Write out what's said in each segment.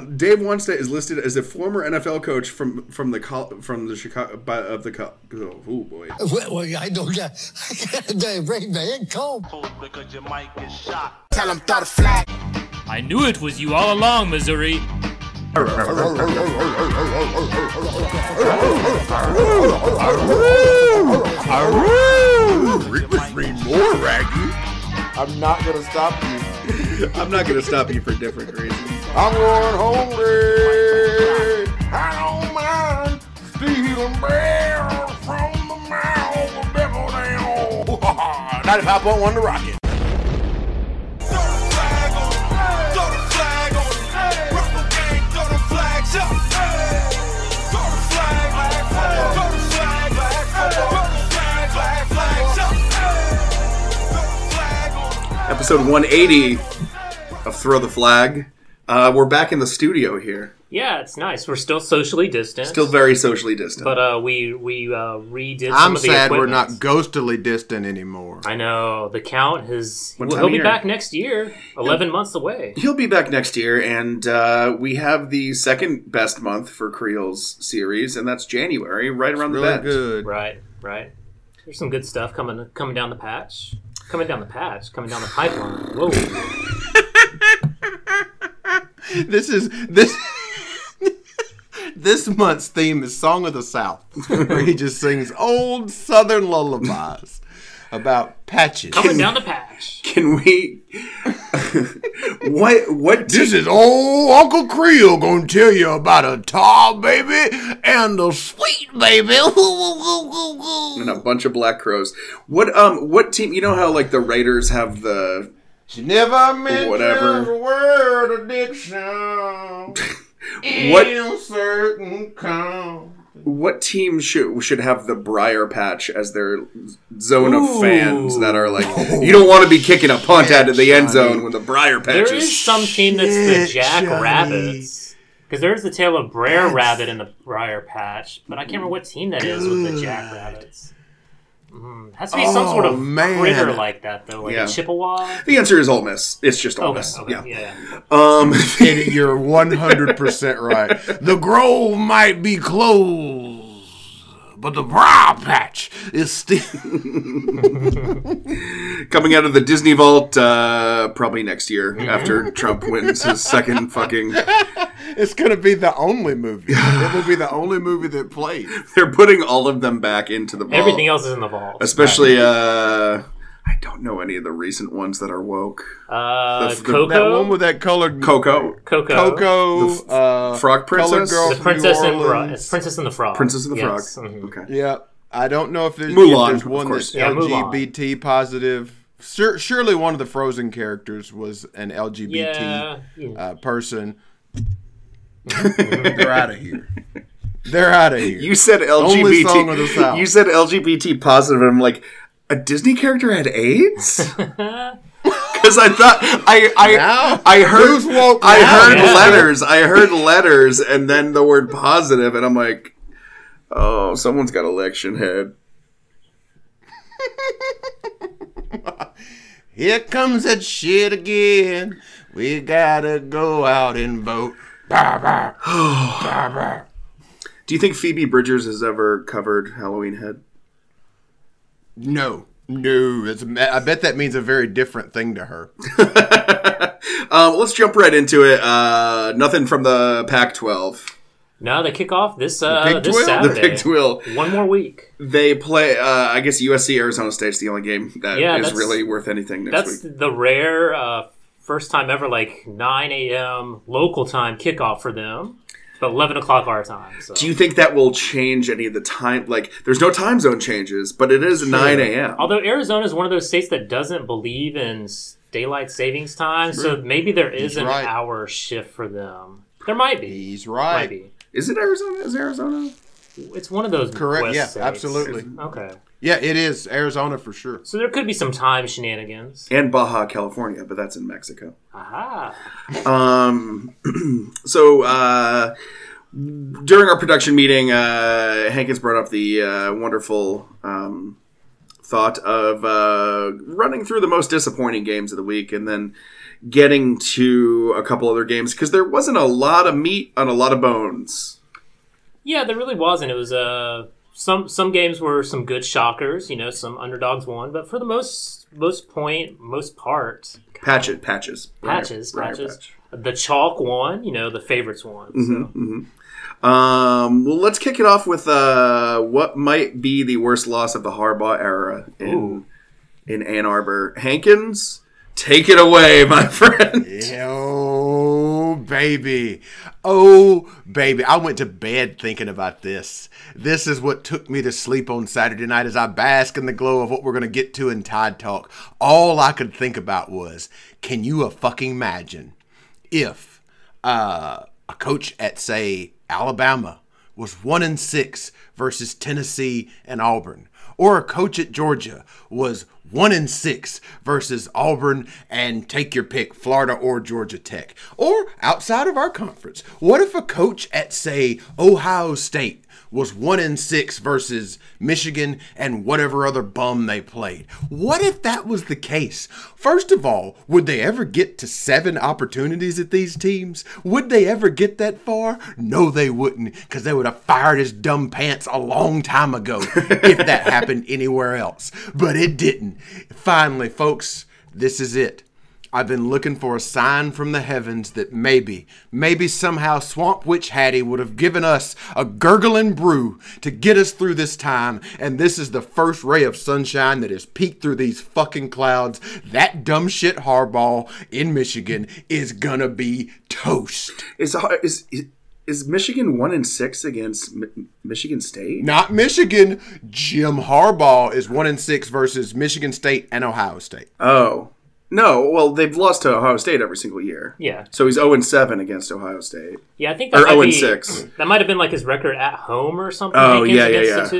Dave Wonstead is listed as a former NFL coach from the Chicago of the Cubs. Oh boy! Well, I don't get that right, man. Cold because your mic is shot. Tell him throw the flag. I knew it was you all along, Missouri. More raggy. I'm not gonna stop you. I'm not gonna stop you for different reasons. I'm going holy. I don't mind stealing barrels from the mouth of devil down. 95.1 The Rocket. Throw the flag on him. Throw the flag on him. Ruffle gang, throw the flags up. Throw the flag, flag, flag. Throw the flag, flag, flag. Ruffle gang, flag, flags up. Throw the flag on him. Episode 180 of Throw the Flag. We're back in the studio here. Yeah, it's nice. We're still socially distant. Still very socially distant. But we redid some of the equipment. I'm sad we're not ghostily distant anymore. I know. The count has... He'll be back next year, 11 months away. He'll be back next year, and we have the second best month for Creel's series, and that's January, right around the bend. Really good. Right. There's some good stuff coming down the patch. Coming down the pipeline. Whoa. This month's theme is Song of the South, where he just sings old Southern lullabies about patches. Coming down the patch. Can we? What? This is old Uncle Creel gonna tell you about a tall baby and a sweet baby, and a bunch of black crows. What team? You know how like the Raiders have the. She never mentions the word addiction in certain count. What team should have the Briar Patch as their zone of fans that are like, you don't want to be kicking a punt out of the end zone when the Briar Patch is... There is some team that's the Jack Rabbits. Because there's the tale of Brer Rabbit in the Briar Patch, but I can't remember what team that is with the Jack Rabbits. Has to be some sort of critter like that, though, like a Chippewa? The answer is Ole Miss. It's just Ole Miss. Okay. And you're 100% right. The Grove might be closed, but the Briar Patch is still... Coming out of the Disney Vault probably next year after Trump wins his second fucking... It's going to be the only movie. It will be the only movie that plays. They're putting all of them back into the vault. Everything else is in the vault. Especially, I don't know any of the recent ones that are woke. Coco? That one with that colored... Coco. The Frog Princess? The Princess and Princess and the Frog. Princess and the Frog. Mm-hmm. Okay. Yeah. I don't know if there's, Mulan, if there's one that's LGBT positive... Surely one of the Frozen characters was an LGBT person... They're out of here. You said LGBT. Only Song of the South. You said LGBT positive. I'm like, a Disney character had AIDS? Because I thought I heard letters. I heard letters, and then the word positive, and I'm like, oh, someone's got election head. Here comes that shit again. We gotta go out and vote. Bah, bah. Bah, bah. Do you think Phoebe Bridgers has ever covered Halloween Head? No. I bet that means a very different thing to her. Let's jump right into it. Nothing from the Pac-12. No, they kick off this Saturday. The Big 12. One more week. They play, I guess, USC Arizona State's the only game that is really worth anything next week. That's the rare... first time ever, like 9 a.m. local time kickoff for them, but 11 o'clock our time. So. Do you think that will change any of the time? Like, there's no time zone changes, but it is 9 a.m. Although Arizona is one of those states that doesn't believe in daylight savings time, so maybe there is an hour shift for them. There might be. He's right. Might be. Is it Arizona? It's one of those. Correct. West states. Absolutely. Okay. Yeah, it is. Arizona for sure. So there could be some time shenanigans. And Baja California, but that's in Mexico. Aha. So during our production meeting, Hankins brought up the wonderful thought of running through the most disappointing games of the week and then getting to a couple other games, because there wasn't a lot of meat on a lot of bones. Yeah, there really wasn't. It was some games were some good shockers, you know, some underdogs won, but for the most part, patches. The chalk won, you know, the favorites won. So. Well, let's kick it off with what might be the worst loss of the Harbaugh era in Ann Arbor. Hankins, take it away, my friend. Oh, baby. I went to bed thinking about this. This is what took me to sleep on Saturday night as I bask in the glow of what we're going to get to in Tide Talk. All I could think about was, can you fucking imagine if a coach at, say, Alabama was 1-6 versus Tennessee and Auburn, or a coach at Georgia was 1-6 versus Auburn and take your pick, Florida or Georgia Tech, or outside of our conference? What if a coach at, say, Ohio State was 1-6 versus Michigan and whatever other bum they played? What if that was the case? First of all, would they ever get to 7 opportunities at these teams? Would they ever get that far? No, they wouldn't, because they would have fired his dumb pants a long time ago if that happened anywhere else. But it didn't. Finally, folks, this is it. I've been looking for a sign from the heavens that maybe somehow Swamp Witch Hattie would have given us a gurgling brew to get us through this time, and this is the first ray of sunshine that has peeked through these fucking clouds. That dumb shit Harbaugh in Michigan is gonna be toast. Is Michigan 1-6 against Michigan State? Not Michigan. Jim Harbaugh is 1-6 versus Michigan State and Ohio State. Oh. No, well, they've lost to Ohio State every single year. Yeah. So he's 0-7 against Ohio State. Yeah, I think that, or 0-6. That might have been like his record at home or something. Oh, yeah. That's that's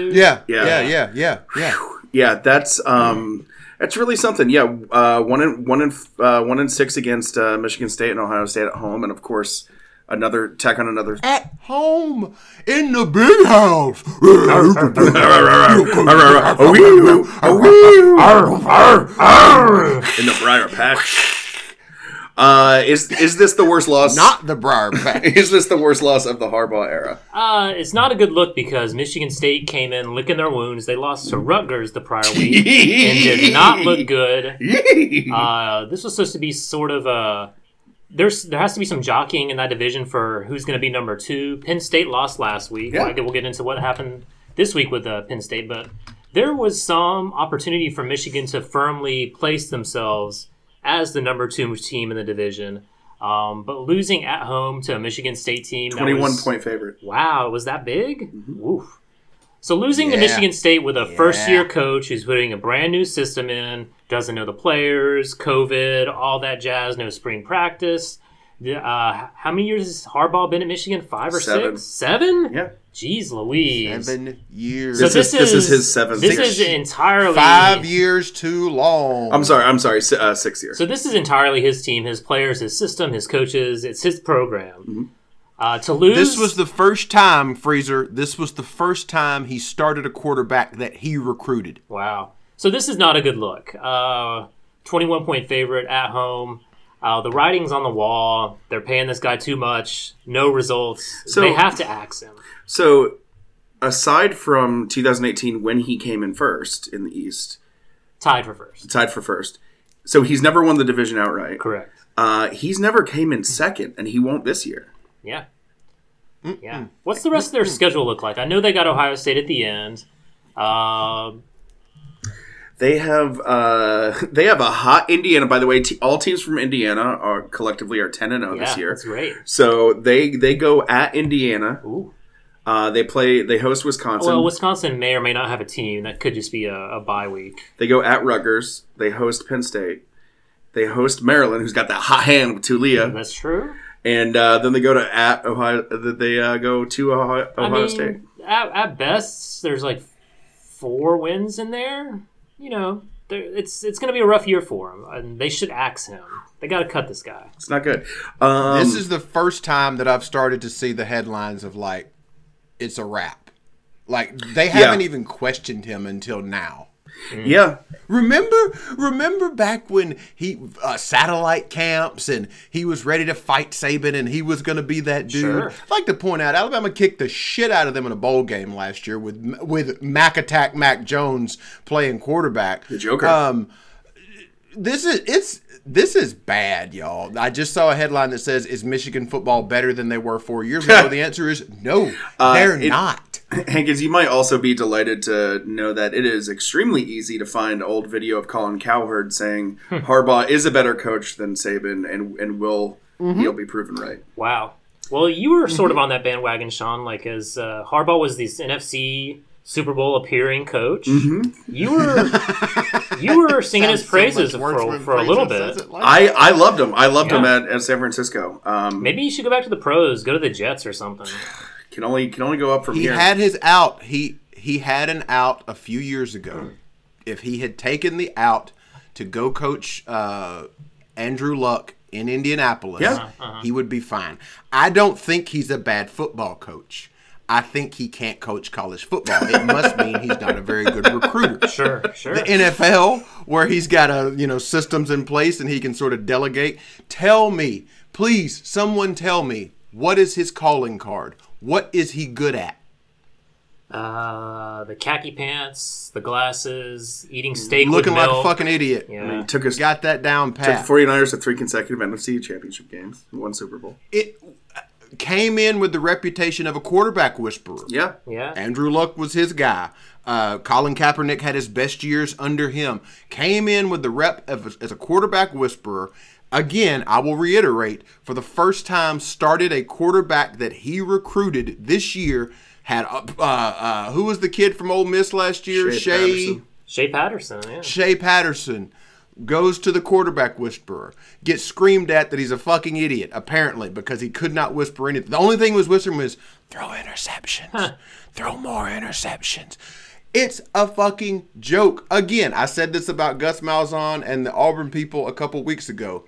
really something. Yeah, 1-6 against Michigan State and Ohio State at home, and of course another Tech on another at home in the big house. In the Briar Patch. Is this the worst loss? Not the Briar Patch. Is this the worst loss of the Harbaugh era? It's not a good look, because Michigan State came in licking their wounds. They lost to Rutgers the prior week and did not look good. This was supposed to be sort of a... There has to be some jockeying in that division for who's going to be number 2. Penn State lost last week. Yeah. We'll get into what happened this week with Penn State, but there was some opportunity for Michigan to firmly place themselves as the number 2 team in the division. But losing at home to a Michigan State team, 21-point favorite. Wow, was that big? Mm-hmm. Oof. So losing to Michigan State with a first-year coach who's putting a brand-new system in, doesn't know the players, COVID, all that jazz, no spring practice. How many years has Harbaugh been at Michigan? 5 or 6? 7? Yeah. Jeez Louise. 7 years. So this is his 7th year. This is entirely... 5 years too long. I'm sorry. 6 years. So this is entirely his team, his players, his system, his coaches. It's his program. Mm-hmm. To lose. This was the first time he started a quarterback that he recruited. Wow. So this is not a good look. 21-point favorite at home. The writing's on the wall. They're paying this guy too much. No results. So they have to axe him. So aside from 2018, when he came in first in the East. Tied for first. So he's never won the division outright. Correct. He's never came in second, and he won't this year. Yeah. Yeah. What's the rest of their schedule look like? I know they got Ohio State at the end. They have a hot Indiana. By the way, all teams from Indiana are collectively 10-0 this year. That's great. So they go at Indiana. Ooh. They host Wisconsin. Well, Wisconsin may or may not have a team. That could just be a bye week. They go at Rutgers. They host Penn State. They host Maryland, who's got that hot hand with Tulia. That's true. And then they go to Ohio State. At best, there's like 4 wins in there. You know, it's going to be a rough year for them, and they should axe him. They got to cut this guy. It's not good. This is the first time that I've started to see the headlines of like, it's a wrap. Like, they haven't even questioned him until now. Yeah. Remember back when he satellite camps and he was ready to fight Saban and he was going to be that dude. Sure. I'd like to point out Alabama kicked the shit out of them in a bowl game last year with Mac Attack Mac Jones playing quarterback. The Joker. This is bad, y'all. I just saw a headline that says, "Is Michigan football better than they were 4 years ago?" The answer is no. They're not. Hankins, you might also be delighted to know that it is extremely easy to find old video of Colin Cowherd saying Harbaugh is a better coach than Saban, and will he'll be proven right. Wow. Well, you were sort of on that bandwagon, Sean. Like, as Harbaugh was this NFC Super Bowl appearing coach, you were singing his praises for a little bit. I loved him. I loved him at San Francisco. Maybe you should go back to the pros, go to the Jets or something. Can only go up from here. He had his out. He had an out a few years ago. If he had taken the out to go coach Andrew Luck in Indianapolis, he would be fine. I don't think he's a bad football coach. I think he can't coach college football. It must mean he's not a very good recruiter. Sure. The NFL, where he's got systems in place and he can sort of delegate. Tell me, please, someone tell me, what is his calling card? What is he good at? The khaki pants, the glasses, eating steak, looking with milk. Like a fucking idiot. Yeah. I mean, got that down pat. Took the 49ers to 3 consecutive NFC championship games and 1 Super Bowl. Came in with the reputation of a quarterback whisperer. Yeah. Andrew Luck was his guy. Colin Kaepernick had his best years under him. Came in with the rep as a quarterback whisperer. Again, I will reiterate, for the first time, started a quarterback that he recruited this year. Had who was the kid from Ole Miss last year? Shea Patterson. Goes to the quarterback whisperer, gets screamed at that he's a fucking idiot, apparently, because he could not whisper anything. The only thing he was whispering was, throw interceptions. Throw more interceptions. It's a fucking joke. Again, I said this about Gus Malzahn and the Auburn people a couple weeks ago.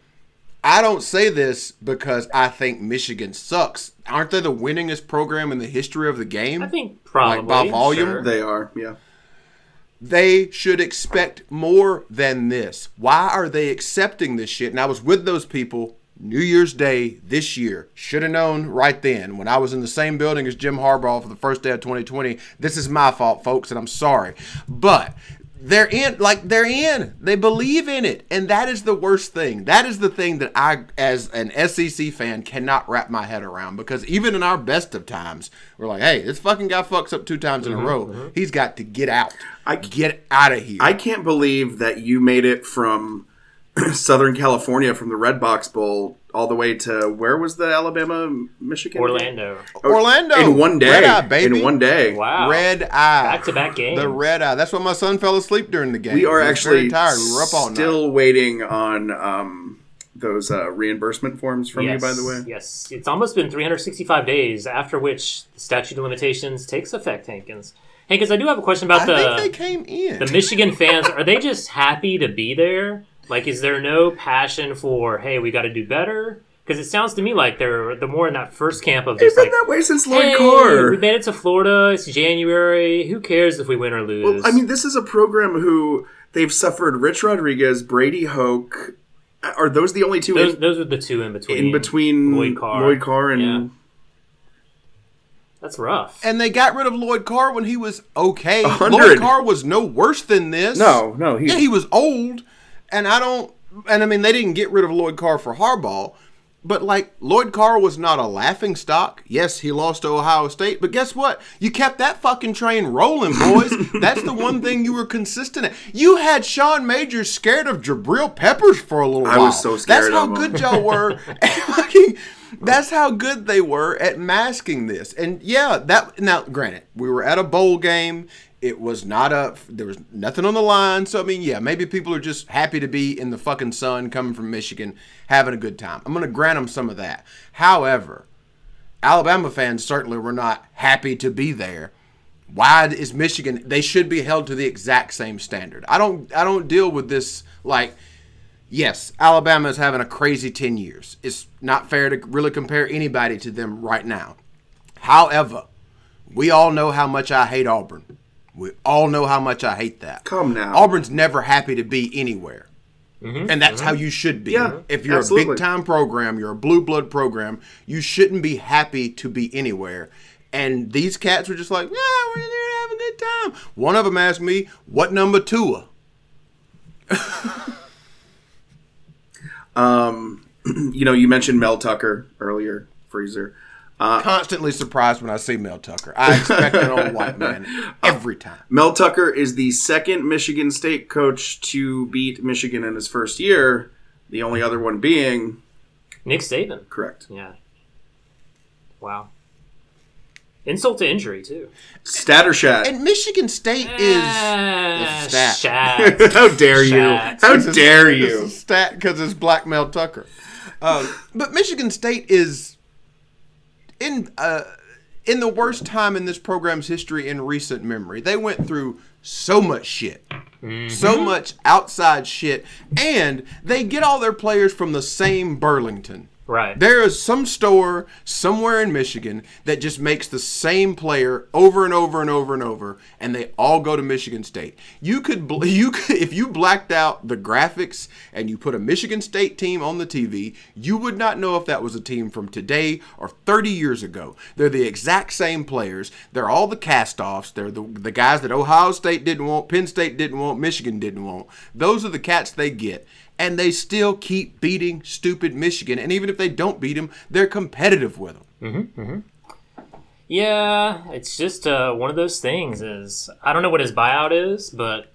I don't say this because I think Michigan sucks. Aren't they the winningest program in the history of the game? I think probably. Like, by volume? Sure. They are, yeah. They should expect more than this. Why are they accepting this shit? And I was with those people New Year's Day this year. Should have known right then. When I was in the same building as Jim Harbaugh for the first day of 2020, this is my fault, folks, and I'm sorry. But they're in. Like, they're in. They believe in it. And that is the worst thing. That is the thing that I, as an SEC fan, cannot wrap my head around. Because even in our best of times, we're like, hey, this fucking guy fucks up 2 times in a row. He's got to get out. Get out of here. I can't believe that you made it from Southern California, from the Red Box Bowl, all the way to, where was the Alabama-Michigan? Orlando. In one day. Red Eye, baby. In one day. Wow. Red Eye. Back-to-back game. The Red Eye. That's why my son fell asleep during the game. We are actually tired. We were up all night. Still waiting on those reimbursement forms from you, by the way. Yes. It's almost been 365 days, after which the statute of limitations takes effect, Hankins. Hey, because I do have a question about I think they came in. The Michigan fans. Are they just happy to be there? Like, is there no passion for, hey, we got to do better? Because it sounds to me like they're more in that first camp of just, it's been that way since Lloyd Carr. We made it to Florida. It's January. Who cares if we win or lose? Well, I mean, this is a program who they've suffered Rich Rodriguez, Brady Hoke. Are those the only two? Those are the two in between. In between Lloyd Carr and... Yeah. That's rough. And they got rid of Lloyd Carr when he was okay. 100. Lloyd Carr was no worse than this. No. He was old. And they didn't get rid of Lloyd Carr for Harbaugh. But, like, Lloyd Carr was not a laughing stock. Yes, he lost to Ohio State. But guess what? You kept that fucking train rolling, boys. That's the one thing you were consistent at. You had Sean Majors scared of Jabril Peppers for a little while. I was so scared of him. That's how good y'all were. That's how good they were at masking this. And, yeah, now, granted, we were at a bowl game. It was not there was nothing on the line. So, I mean, yeah, maybe people are just happy to be in the fucking sun coming from Michigan, having a good time. I'm going to grant them some of that. However, Alabama fans certainly were not happy to be there. Why is Michigan? They should be held to the exact same standard. I don't deal with this, like, yes, Alabama is having a crazy 10 years. It's not fair to really compare anybody to them right now. However, we all know how much I hate Auburn. We all know how much I hate that. Come now. Auburn's never happy to be anywhere. Mm-hmm. And that's how you should be. Yeah, if you're a big-time program, you're a blue-blood program, you shouldn't be happy to be anywhere. And these cats were just like, yeah, we're in there having a good time. One of them asked me, what number Tua? You mentioned Mel Tucker earlier, Freezer. Constantly surprised when I see Mel Tucker. I expect an old white man every time. Mel Tucker is the second Michigan State coach to beat Michigan in his first year, the only other one being... Nick Saban. Correct. Yeah. Wow. Insult to injury, too. Stat or shat? And Michigan State is stat. Shat. How dare shat. You? How it's dare a, you? It's stat because it's black Mel Tucker. But Michigan State is... In the worst time in this program's history in recent memory. They went through so much shit. Mm-hmm. So much outside shit. And they get all their players from the same Burlington. Right. There is some store somewhere in Michigan that just makes the same player over and over and over and over. And they all go to Michigan State. You could if you blacked out the graphics and you put a Michigan State team on the TV, you would not know if that was a team from today or 30 years ago. They're the exact same players. They're all the cast-offs. They're the guys that Ohio State didn't want, Penn State didn't want, Michigan didn't want. Those are the cats they get. And they still keep beating stupid Michigan. And even if they don't beat them, they're competitive with them. Mm-hmm, mm-hmm. Yeah, it's just one of those things. Is I don't know what his buyout is, but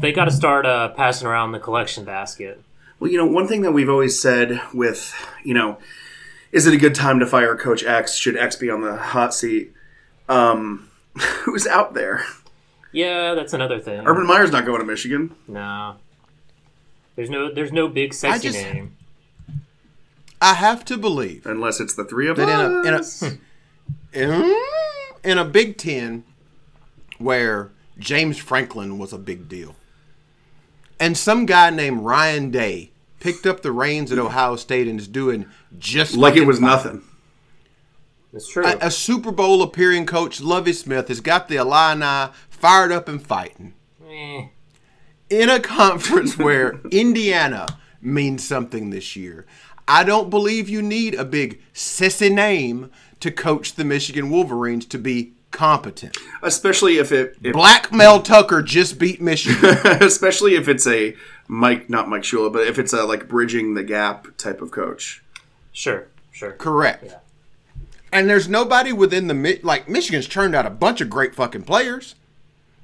they got to start passing around the collection basket. Well, one thing that we've always said with, is it a good time to fire Coach X? Should X be on the hot seat? Who's out there? Yeah, that's another thing. Urban Meyer's not going to Michigan. No. There's no big sexy name. I have to believe, unless it's the three of us, in a Big Ten where James Franklin was a big deal, and some guy named Ryan Day picked up the reins at Ohio State and is doing just like it was nothing. It's true. A Super Bowl appearing coach, Lovie Smith, has got the Illini fired up and fighting. In a conference where Indiana means something this year, I don't believe you need a big sissy name to coach the Michigan Wolverines to be competent. Especially if Black Mel Tucker just beat Michigan. Especially if it's a not Mike Shula, but if it's a bridging the gap type of coach. Sure. Correct. Yeah. And there's nobody within the Michigan's churned out a bunch of great fucking players.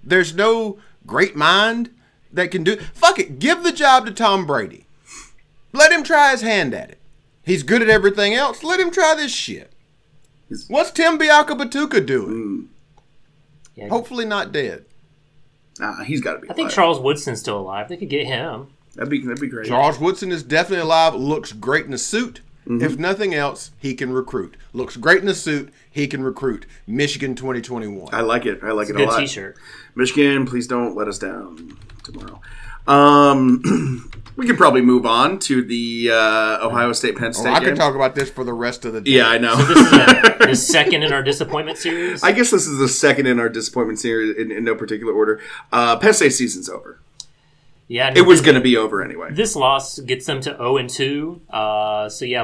There's no great mind. They can do fuck it. Give the job to Tom Brady. Let him try his hand at it. He's good at everything else. Let him try this shit. What's Tim Biakabatuka doing? Yeah, hopefully not dead. Nah, he's got to be. I think Charles Woodson's still alive. They could get him. That'd be great. Charles Woodson is definitely alive. Looks great in a suit. Mm-hmm. If nothing else, he can recruit. Looks great in a suit. He can recruit. Michigan 2021. I like it. It's it a lot. Good T-shirt. Michigan, please don't let us down tomorrow. We can probably move on to the Ohio State-Penn State game. I could talk about this for the rest of the day. Yeah, I know. So this is the second in our disappointment series? I guess this is the second in our disappointment series in no particular order. Penn State season's over. Yeah, it was going to be over anyway. This loss gets them to 0-2.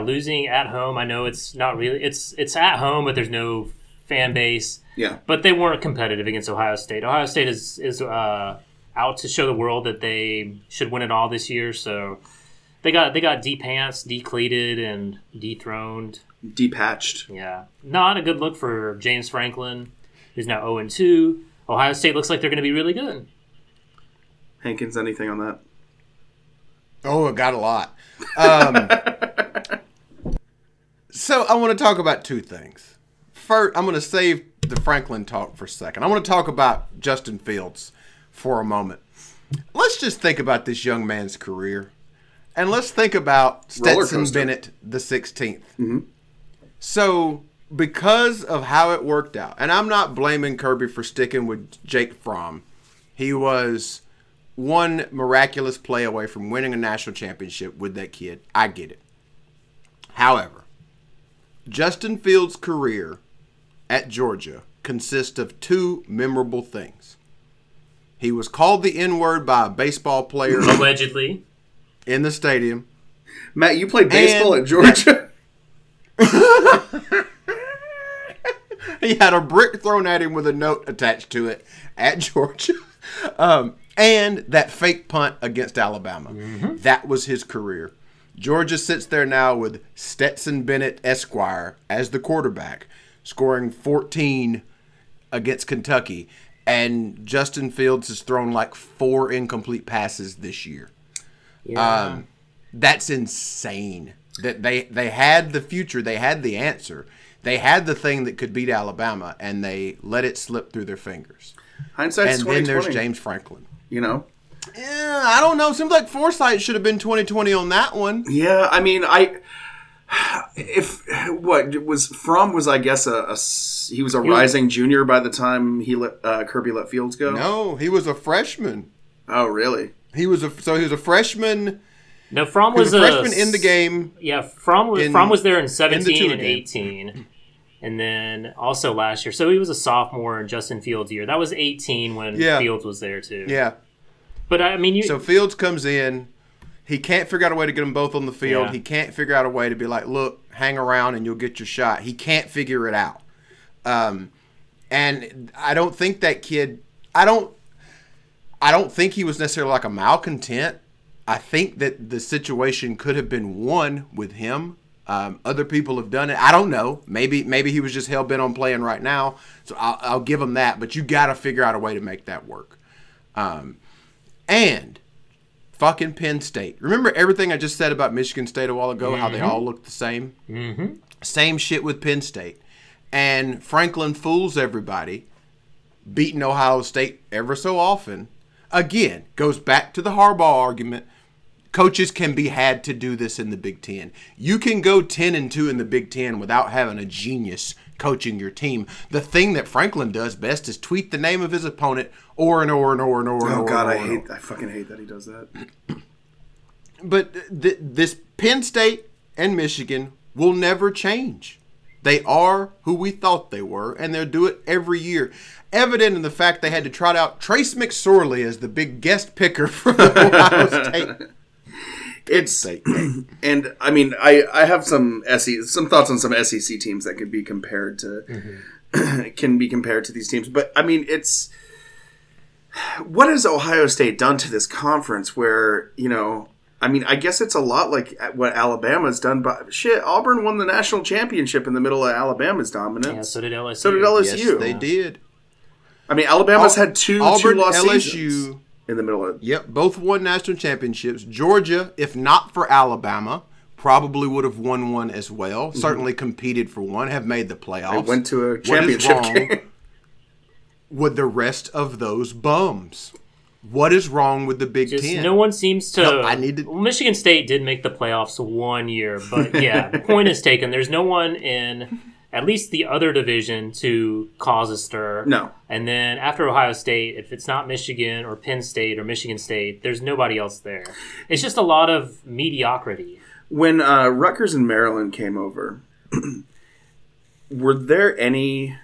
Losing at home. I know it's not really it's at home, but there's no fan base. Yeah, but they weren't competitive against Ohio State. Ohio State is out to show the world that they should win it all this year. So they got de-pants, de-cleated, and dethroned, de-patched. Yeah, not a good look for James Franklin, who's now 0-2. Ohio State looks like they're going to be really good. Hankins, anything on that? Oh, it got a lot. So I want to talk about two things. First, I'm going to save the Franklin talk for a second. I want to talk about Justin Fields for a moment. Let's just think about this young man's career. And let's think about Stetson Bennett, the 16th. Mm-hmm. So because of how it worked out, and I'm not blaming Kirby for sticking with Jake Fromm. He was one miraculous play away from winning a national championship with that kid. I get it. However, Justin Fields' career at Georgia consists of two memorable things. He was called the N-word by a baseball player. Allegedly. In the stadium. Matt, you played baseball at Georgia? He had a brick thrown at him with a note attached to it at Georgia. And that fake punt against Alabama. Mm-hmm. That was his career. Georgia sits there now with Stetson Bennett Esquire as the quarterback, scoring 14 against Kentucky. And Justin Fields has thrown like 4 incomplete passes this year. Yeah. That's insane. That they had the future. They had the answer. They had the thing that could beat Alabama, and they let it slip through their fingers. Hindsight's 20/20. And then there's James Franklin. You know? Yeah, I don't know. Seems like foresight should have been 20/20 on that one. Yeah, I mean, Fromm was, I guess, he was a rising junior by the time he let Kirby let Fields go. No, he was a freshman. Oh, really? He was a freshman. No, Fromm was a freshman in the game. Yeah, Fromm was there in 17 and 18, and then also last year. So he was a sophomore in Justin Fields' year. That was 18 when Fields was there too. Yeah, but I mean, so Fields comes in. He can't figure out a way to get them both on the field. Yeah. He can't figure out a way to be like, look, hang around and you'll get your shot. He can't figure it out. And I don't think that kid. I don't think he was necessarily like a malcontent. I think that the situation could have been won with him. Other people have done it. I don't know. Maybe he was just hell-bent on playing right now. So I'll give him that. But you got to figure out a way to make that work. And fucking Penn State. Remember everything I just said about Michigan State a while ago, mm-hmm. how they all look the same? Mm-hmm. Same shit with Penn State. And Franklin fools everybody, beating Ohio State ever so often. Again, goes back to the Harbaugh argument. Coaches can be had to do this in the Big Ten. You can go 10-2 in the Big Ten without having a genius coaching your team. The thing that Franklin does best is tweet the name of his opponent over and over. Oh, God, I fucking hate that he does that. But this Penn State and Michigan will never change. They are who we thought they were, and they'll do it every year. Evident in the fact they had to trot out Trace McSorley as the big guest picker for Ohio State. And I mean, I have some thoughts on some SEC teams that could be compared to mm-hmm. can be compared to these teams. But I mean, it's what has Ohio State done to this conference? Where you know. I mean, I guess it's a lot like what Alabama's done. But shit, Auburn won the national championship in the middle of Alabama's dominance. Yeah, so did LSU. Yes, they did. I mean, Alabama's had two-loss seasons in the middle of it. Yep, both won national championships. Georgia, if not for Alabama, probably would have won one as well. Mm-hmm. Certainly competed for one, have made the playoffs. They went to a championship game. With the rest of those bums. What is wrong with the Big Ten? No one seems to... No, well, Michigan State did make the playoffs one year, but yeah, the point is taken. There's no one in at least the other division to cause a stir. No. And then after Ohio State, if it's not Michigan or Penn State or Michigan State, there's nobody else there. It's just a lot of mediocrity. When Rutgers and Maryland came over, were there any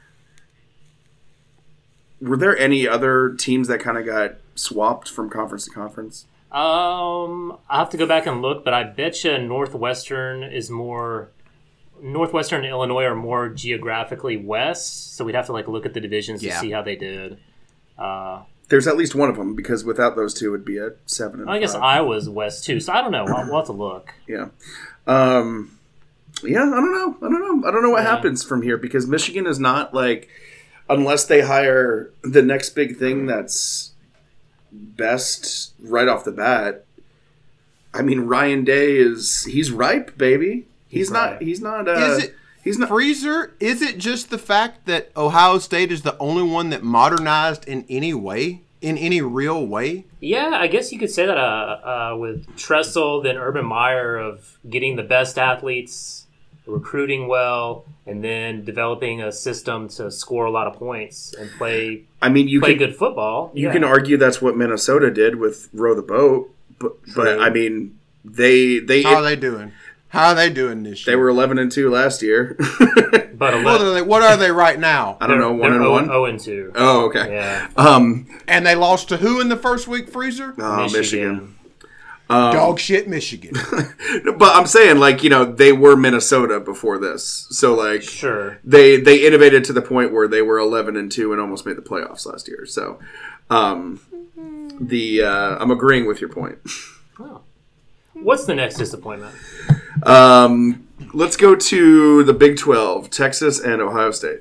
other teams that kind of got swapped from conference to conference? I'll have to go back and look, but I bet you Northwestern and Illinois are more geographically west, so we'd have to like look at the divisions to see how they did. There's at least one of them, because without those two, it would be a 7-5. I guess Iowa's west too, so I don't know. We'll have to look. Yeah. Yeah, I don't know. I don't know what happens from here, because Michigan is not like, unless they hire the next big thing that's best right off the bat. I mean, Ryan Day he's ripe, baby. He's not freezer. Is it just the fact that Ohio State is the only one that modernized in any way, in any real way? Yeah, I guess you could say that with Tressel, then Urban Meyer, of getting the best athletes, recruiting well, and then developing a system to score a lot of points and play. I mean, you can play good football. You can argue that's what Minnesota did with row the boat, but I mean, they how are they doing? How are they doing this year? They were 11-2 last year. But what are they right now? I don't know. 1-1 0-2. Oh, okay. Yeah. And they lost to who in the first week? Freezer. Michigan. Dog shit, Michigan. But I'm saying, like, you know, they were Minnesota before this, so like, sure, they innovated to the point where they were 11-2 and almost made the playoffs last year. So, I'm agreeing with your point. Oh. What's the next disappointment? Let's go to the Big 12, Texas and Ohio State.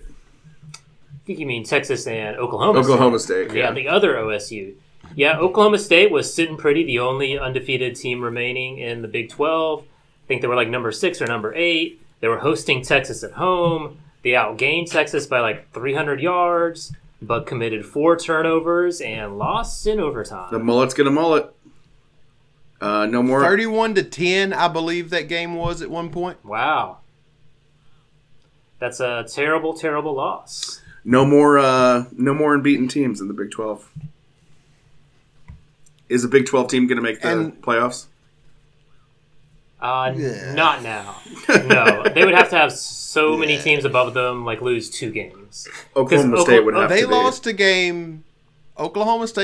I think you mean Texas and Oklahoma State. Yeah, the other OSU. Yeah, Oklahoma State was sitting pretty, the only undefeated team remaining in the Big 12. I think they were like number 6 or number 8. They were hosting Texas at home. They outgained Texas by like 300 yards, but committed 4 turnovers and lost in overtime. The mullet's going to mullet. No more. 31-10, I believe that game was at one point. Wow. That's a terrible, terrible loss. No more unbeaten teams in the Big 12. Is a Big 12 team going to make the playoffs? Not now. No. They would have to have so many teams above them, like, lose 2 games. Oklahoma State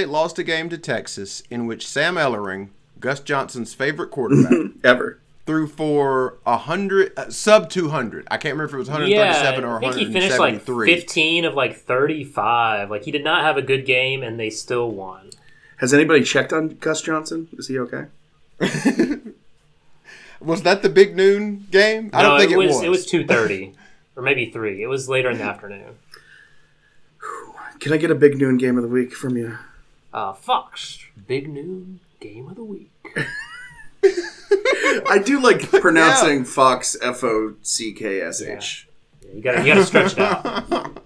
lost a game to Texas in which Sam Ellering, Gus Johnson's favorite quarterback ever, threw for 100, sub 200. I can't remember if it was 137 or 173. I think he finished like 15 of like 35. Like, he did not have a good game, and they still won. Has anybody checked on Gus Johnson? Is he okay? Was that the big noon game? I don't think it was. It was 2:30 or maybe 3. It was later in the afternoon. Can I get a big noon game of the week from you? Fox, big noon game of the week. I do like pronouncing Fox F-O-C-K-S-H. Yeah. You gotta stretch it out.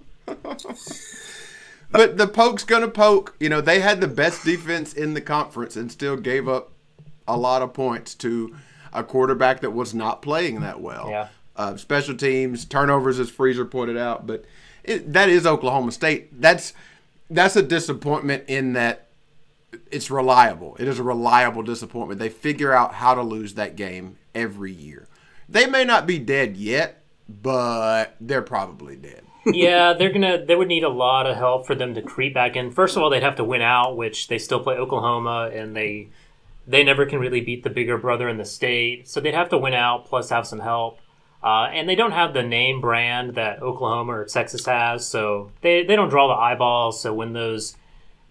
But the poke's going to poke. You know, they had the best defense in the conference and still gave up a lot of points to a quarterback that was not playing that well. Yeah. Special teams, turnovers, as Freezer pointed out. But that is Oklahoma State. That's a disappointment in that it's reliable. It is a reliable disappointment. They figure out how to lose that game every year. They may not be dead yet, but they're probably dead. Yeah, they would need a lot of help for them to creep back in. First of all, they'd have to win out, which they still play Oklahoma, and they never can really beat the bigger brother in the state. So they'd have to win out, plus have some help. And they don't have the name brand that Oklahoma or Texas has, so they don't draw the eyeballs. So when those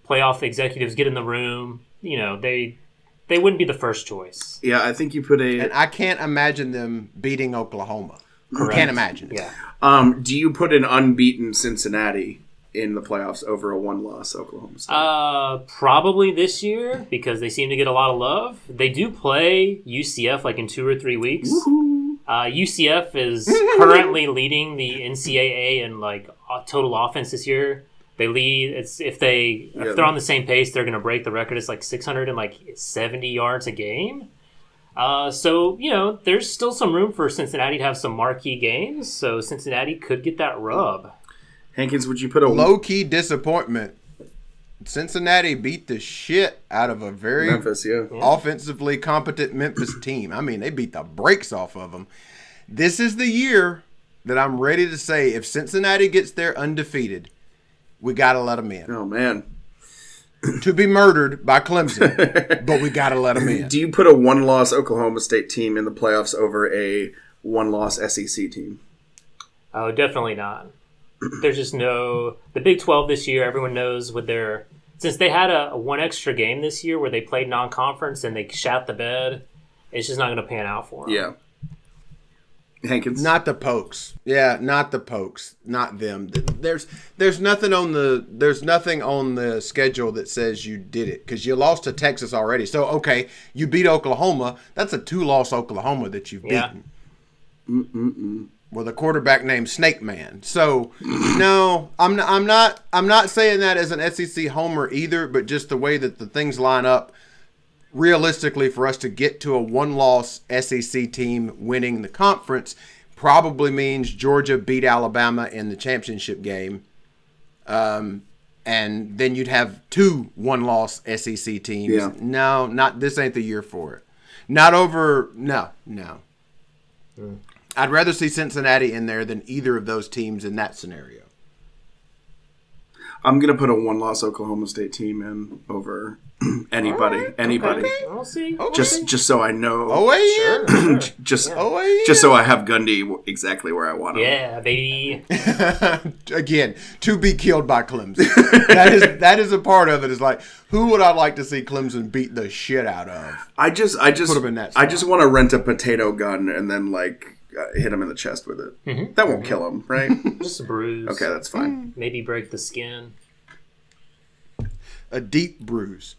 playoff executives get in the room, you know, they wouldn't be the first choice. Yeah, I think you put a... And I can't imagine them beating Oklahoma. Correct. Can't imagine it. Yeah. Do you put an unbeaten Cincinnati in the playoffs over a one-loss Oklahoma State? Probably this year, because they seem to get a lot of love. They do play UCF like in 2 or 3 weeks. Woohoo. UCF is currently leading the NCAA in like total offense this year. They lead. If they're on the same pace, they're going to break the record. It's like 670 yards a game. So, you know, there's still some room for Cincinnati to have some marquee games, so Cincinnati could get that rub. Hankins, would you put a... Low-key disappointment. Cincinnati beat the shit out of a very offensively competent Memphis team. I mean, they beat the brakes off of them. This is the year that I'm ready to say if Cincinnati gets there undefeated, we got to let them in. Oh, man. To be murdered by Clemson, but we got to let them in. Do you put a one-loss Oklahoma State team in the playoffs over a one-loss SEC team? Oh, definitely not. There's just no – the Big 12 this year, everyone knows with their – since they had a one extra game this year where they played non-conference and they shat the bed, it's just not going to pan out for them. Yeah. Hankins. Not the pokes. Yeah, not the pokes. Not them. There's nothing on the schedule that says you did it because you lost to Texas already. So okay, you beat Oklahoma. That's a 2-loss Oklahoma that you've beaten. Mm-mm-mm. With a quarterback named Snake Man. So no, I'm not saying that as an SEC homer either, but just the way that the things line up. Realistically, for us to get to a one-loss SEC team winning the conference probably means Georgia beat Alabama in the championship game. And then you'd have 2 one-loss SEC teams. Yeah. No, not this ain't the year for it. Not over. No. I'd rather see Cincinnati in there than either of those teams in that scenario. I'm going to put a one-loss Oklahoma State team in over anybody. Right. Anybody. Okay. We'll see. Just so I know. Oh, sure. Just so I have Gundy exactly where I want him. Yeah, baby. Again, to be killed by Clemson. That is a part of it. It's like, who would I like to see Clemson beat the shit out of? I just put him in that spot. I just want to rent a potato gun and then like hit him in the chest with it. Mm-hmm. That won't kill him, right? Just a bruise. Okay, that's fine. Maybe break the skin. A deep bruise.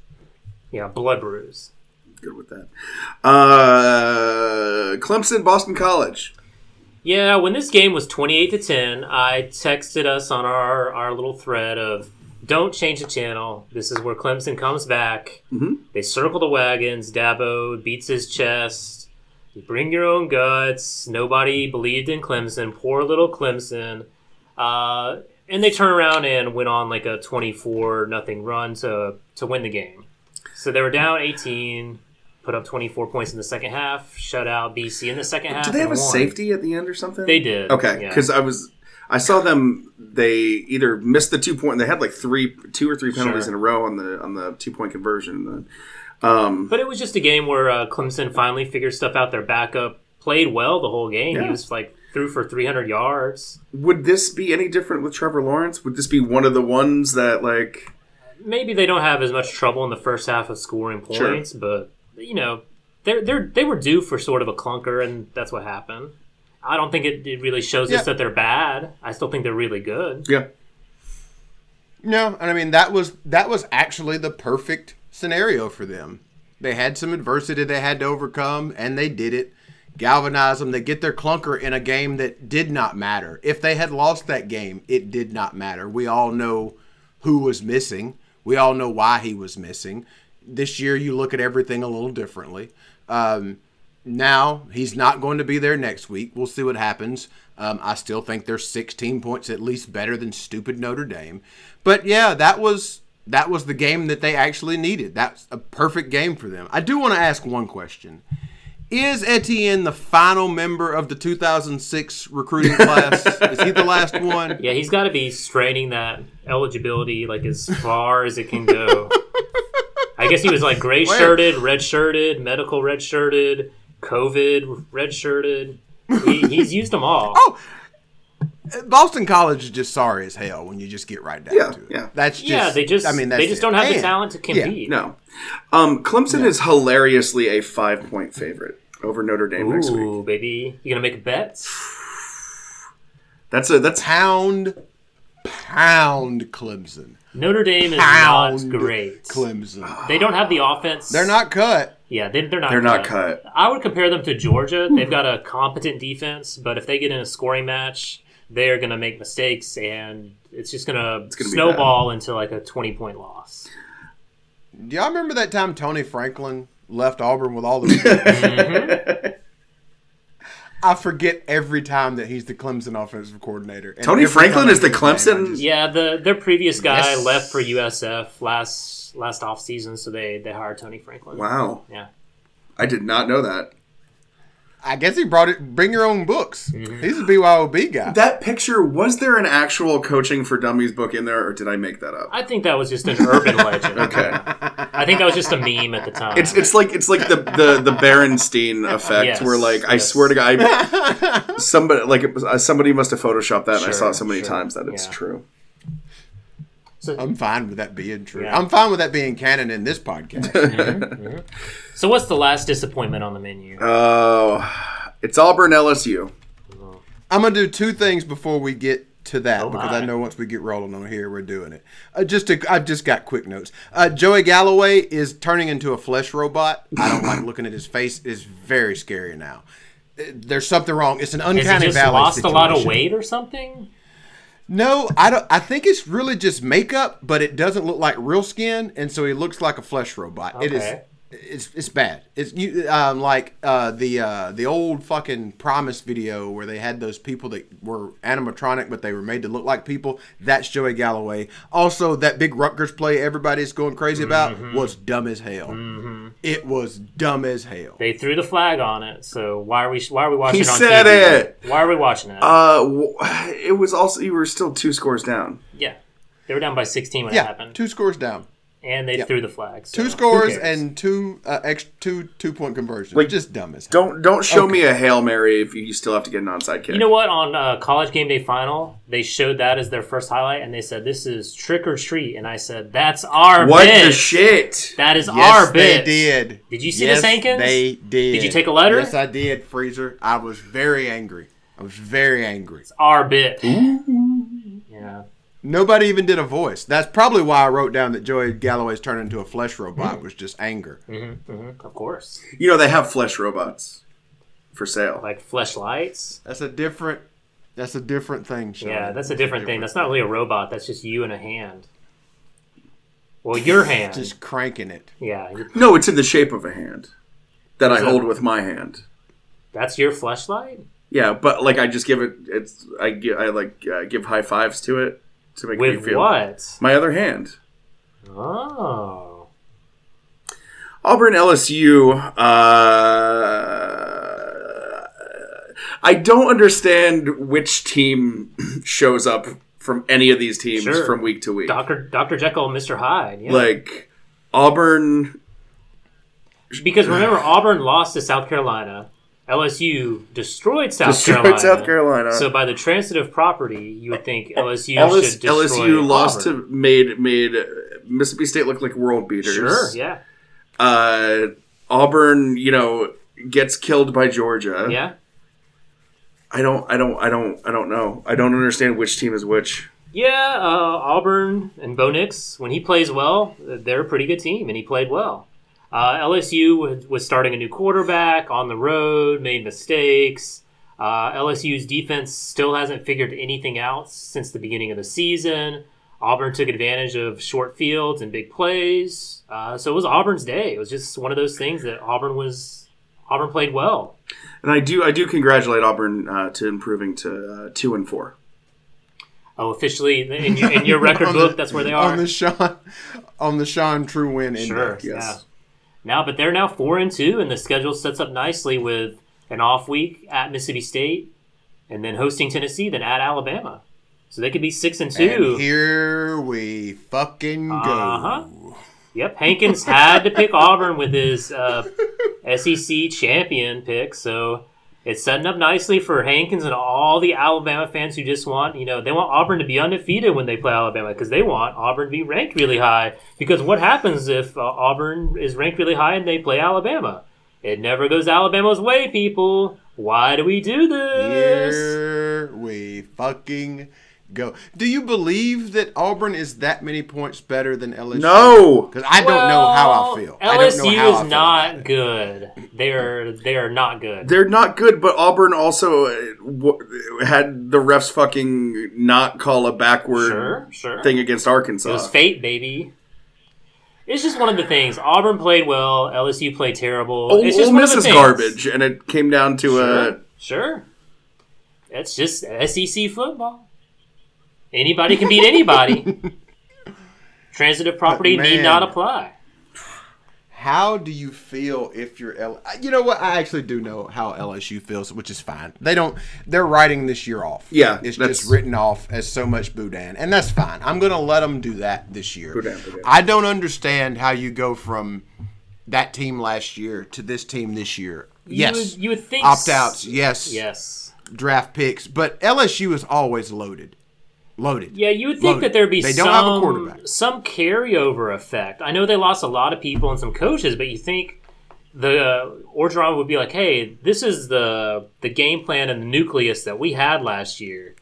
Yeah, blood bruise. Good with that. Clemson, Boston College. Yeah, when this game was 28-10, I texted us on our little thread of, don't change the channel. This is where Clemson comes back. Mm-hmm. They circle the wagons. Dabo beats his chest. You bring your own guts. Nobody believed in Clemson. Poor little Clemson. And they turn around and went on like a 24-0 run to win the game. So they were down 18, put up 24 points in the second half, shut out BC in the second half. Did they have a safety at the end or something? They did. Okay, because yeah. I saw them. They either missed the 2-point. They had like two or three penalties in a row on the 2-point conversion. But it was just a game where Clemson finally figured stuff out. Their backup played well the whole game. Yeah. He was like threw for 300 yards. Would this be any different with Trevor Lawrence? Would this be one of the ones that like maybe they don't have as much trouble in the first half of scoring points, sure. But you know they were due for sort of a clunker, and that's what happened. I don't think it really shows us that they're bad. I still think they're really good. Yeah. No, and I mean that was actually the perfect scenario for them. They had some adversity they had to overcome, and they did it. Galvanize them. They get their clunker in a game that did not matter. If they had lost that game, it did not matter. We all know who was missing. We all know why he was missing. This year, you look at everything a little differently. Now, he's not going to be there next week. We'll see what happens. I still think they're 16 points at least better than stupid Notre Dame. But, yeah, that was the game that they actually needed. That's a perfect game for them. I do want to ask one question. Is Etienne the final member of the 2006 recruiting class? Is he the last one? Yeah, he's got to be straining that eligibility like as far as it can go. I guess he was like gray-shirted, red-shirted, medical red-shirted, COVID red-shirted. He's used them all. Oh, Boston College is just sorry as hell when you just get right down to it. Yeah. That's just, they just don't have the talent to compete. Yeah, no. Clemson is hilariously a 5-point favorite over Notre Dame next week. Ooh, baby. You going to make a bet? That's pound Clemson. Notre Dame is not great. Clemson. They don't have the offense. They're not cut. Yeah, they're not cut. I would compare them to Georgia. They've got a competent defense, but if they get in a scoring match, they're going to make mistakes, and it's just going to snowball into like a 20-point loss. Do y'all remember that time Tony Franklin left Auburn with all the mm-hmm. I forget every time that he's the Clemson offensive coordinator. And Tony Franklin is the Clemson? Their previous guy left for USF last offseason, so they hired Tony Franklin. Wow. Yeah. I did not know that. I guess he brought it, bring your own books. Mm-hmm. He's a BYOB guy. That picture, was there an actual Coaching for Dummies book in there, or did I make that up? I think that was just an urban legend. Okay. I think that was just a meme at the time. It's like the Berenstain effect, where like, I swear to God, somebody must have photoshopped that, and I saw it so many times that it's true. So, I'm fine with that being true. Yeah. I'm fine with that being canon in this podcast. Mm-hmm, mm-hmm. So what's the last disappointment on the menu? Oh, it's Auburn LSU. Oh. I'm going to do two things before we get to that because I know once we get rolling on here, we're doing it. I've just got quick notes. Joey Galloway is turning into a flesh robot. I don't like looking at his face. It's very scary now. There's something wrong. It's an uncanny valley situation. Has he just lost a lot of weight or something? No, I don't. I think it's really just makeup, but it doesn't look like real skin, and so he looks like a flesh robot. Okay. It is It's bad. It's the old fucking Promise video where they had those people that were animatronic, but they were made to look like people. That's Joey Galloway. Also, that big Rutgers play everybody's going crazy about was dumb as hell. Mm-hmm. It was dumb as hell. They threw the flag on it, so why are we watching it on TV? He said it. Why are we watching it? It was also, you were still 2 scores down. Yeah. They were down by 16 when it happened. 2 scores down. And they threw the flag. So. 2 scores and two 2-point conversions. Like, just dumb as hell. Don't show me a Hail Mary if you still have to get an onside kick. You know what? On College Game Day Final, they showed that as their first highlight, and they said, "This is trick or treat." And I said, "That's our bitch. The shit? That is our bitch." They did. Did you see the Sankins? They did. Did you take a letter? Yes, I did, Freezer. I was very angry. It's our bitch. Ooh. Yeah. Nobody even did a voice. That's probably why I wrote down that Joey Galloway's turned into a flesh robot was just anger. Mm-hmm, mm-hmm. Of course. You know, they have flesh robots for sale. Like flesh lights? That's a different thing, Sean. Yeah, that's a different thing. That's not really a robot. That's just you and a hand. Well, your hand. Just cranking it. Yeah. No, it's in the shape of a hand that I hold with my hand. That's your fleshlight? Yeah, but like I just give it, I give high fives to it. To make with me feel what? My other hand. Oh. Auburn, LSU. I don't understand which team shows up from any of these teams from week to week. Dr. Jekyll and Mr. Hyde. Yeah. Like, Auburn. Because remember, Auburn lost to South Carolina. LSU destroyed South Carolina. South Carolina. So by the transitive property, you would think LSU should destroy LSU lost Auburn. To made Mississippi State look like world beaters. Sure, yeah. Auburn, gets killed by Georgia. Yeah. I don't know. I don't understand which team is which. Yeah, Auburn and Bo Nix, when he plays well, they're a pretty good team, and he played well. LSU was starting a new quarterback on the road, made mistakes. LSU's defense still hasn't figured anything out since the beginning of the season. Auburn took advantage of short fields and big plays. So it was Auburn's day. It was just one of those things that Auburn played well. And I do congratulate Auburn to improving to 2-4. Oh, officially in your record book, that's where they are on the Sean True Win Index. Sure, yes. Yeah. Now, but they're now 4-2, and the schedule sets up nicely with an off week at Mississippi State, and then hosting Tennessee, then at Alabama. So they could be 6-2. And here we fucking go. Uh-huh. Yep, Hankins had to pick Auburn with his SEC champion pick, so it's setting up nicely for Hankins and all the Alabama fans who just want, they want Auburn to be undefeated when they play Alabama because they want Auburn to be ranked really high. Because what happens if Auburn is ranked really high and they play Alabama? It never goes Alabama's way, people. Why do we do this? Here we fucking go. Do you believe that Auburn is that many points better than LSU? No, because I don't know how I feel. LSU is not good. They are not good. They're not good. But Auburn also had the refs fucking not call a backward thing against Arkansas. It was fate, baby. It's just one of the things. Auburn played well. LSU played terrible. It's just Ole Miss is garbage, and it came down to a sure. That's just SEC football. Anybody can beat anybody. Transitive property need not apply. How do you feel if you're LSU? You know what? I actually do know how LSU feels, which is fine. They're writing this year off. Yeah. It's just written off as so much boudin. And that's fine. I'm going to let them do that this year. Boudin. I don't understand how you go from that team last year to this team this year. Yes. You would think. Opt-outs. Yes. Yes. Draft picks. But LSU is always loaded. Yeah, you would think that there'd be some carryover effect. I know they lost a lot of people and some coaches, but you think the Orgeron would be like, hey, this is the game plan and the nucleus that we had last year.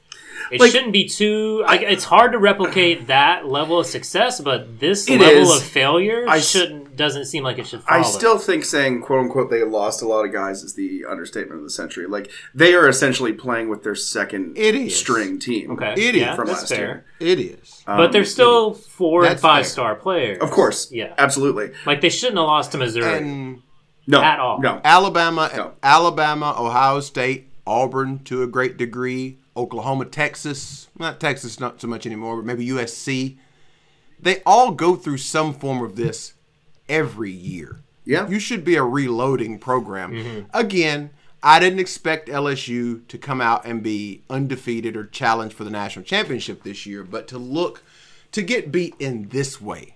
It shouldn't be too. It's hard to replicate that level of success, but this level of failure doesn't seem like it should follow. I still think saying "quote unquote" they lost a lot of guys is the understatement of the century. Like they are essentially playing with their second string team. Okay, from last year. It is, but they're still 4 and 5 star players. Of course, yeah, absolutely. Like they shouldn't have lost to Missouri. No, at all. No, Alabama, Ohio State, Auburn to a great degree, Oklahoma, Texas. Not Texas, not so much anymore, but maybe USC. They all go through some form of this every year. Yeah, you should be a reloading program. Mm-hmm. Again, I didn't expect LSU to come out and be undefeated or challenged for the national championship this year, but to get beat in this way.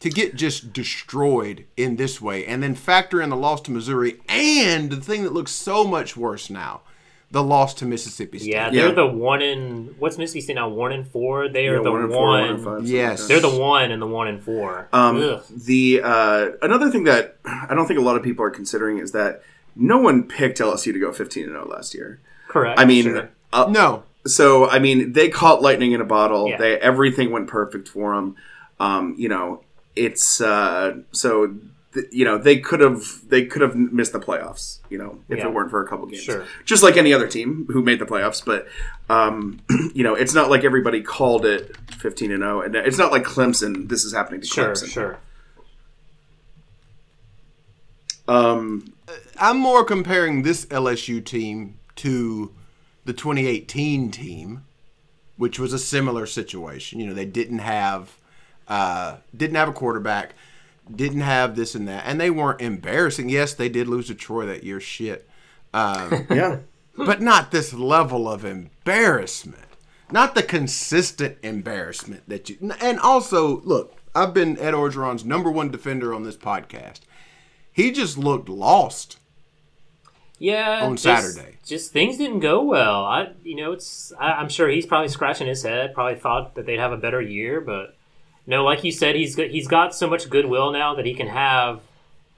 To get just destroyed in this way, and then factor in the loss to Missouri and the thing that looks so much worse now, the loss to Mississippi State. Yeah, they're the 1 in what's Mississippi State now? 1 and 4. They are the 1 and 4, 1 and 5, yes, they're the 1 and the 1 and 4. Another thing that I don't think a lot of people are considering is that no one picked LSU to go 15-0 last year. Correct. I mean, sure. So I mean, they caught lightning in a bottle. Yeah. Everything went perfect for them. It's they could have missed the playoffs, if it weren't for a couple games. Sure. Just like any other team who made the playoffs, but it's not like everybody called it 15-0, and it's not like Clemson. This is happening to Clemson. Sure. I'm more comparing this LSU team to the 2018 team, which was a similar situation. They didn't have a quarterback, didn't have this and that, and they weren't embarrassing. Yes, they did lose to Troy that year, shit. Yeah, but not this level of embarrassment, not the consistent embarrassment that you. And also, look, I've been Ed Orgeron's number one defender on this podcast. He just looked lost. Yeah, on Saturday, just things didn't go well. I'm sure he's probably scratching his head. Probably thought that they'd have a better year, but. No, like you said, he's got so much goodwill now that he can have.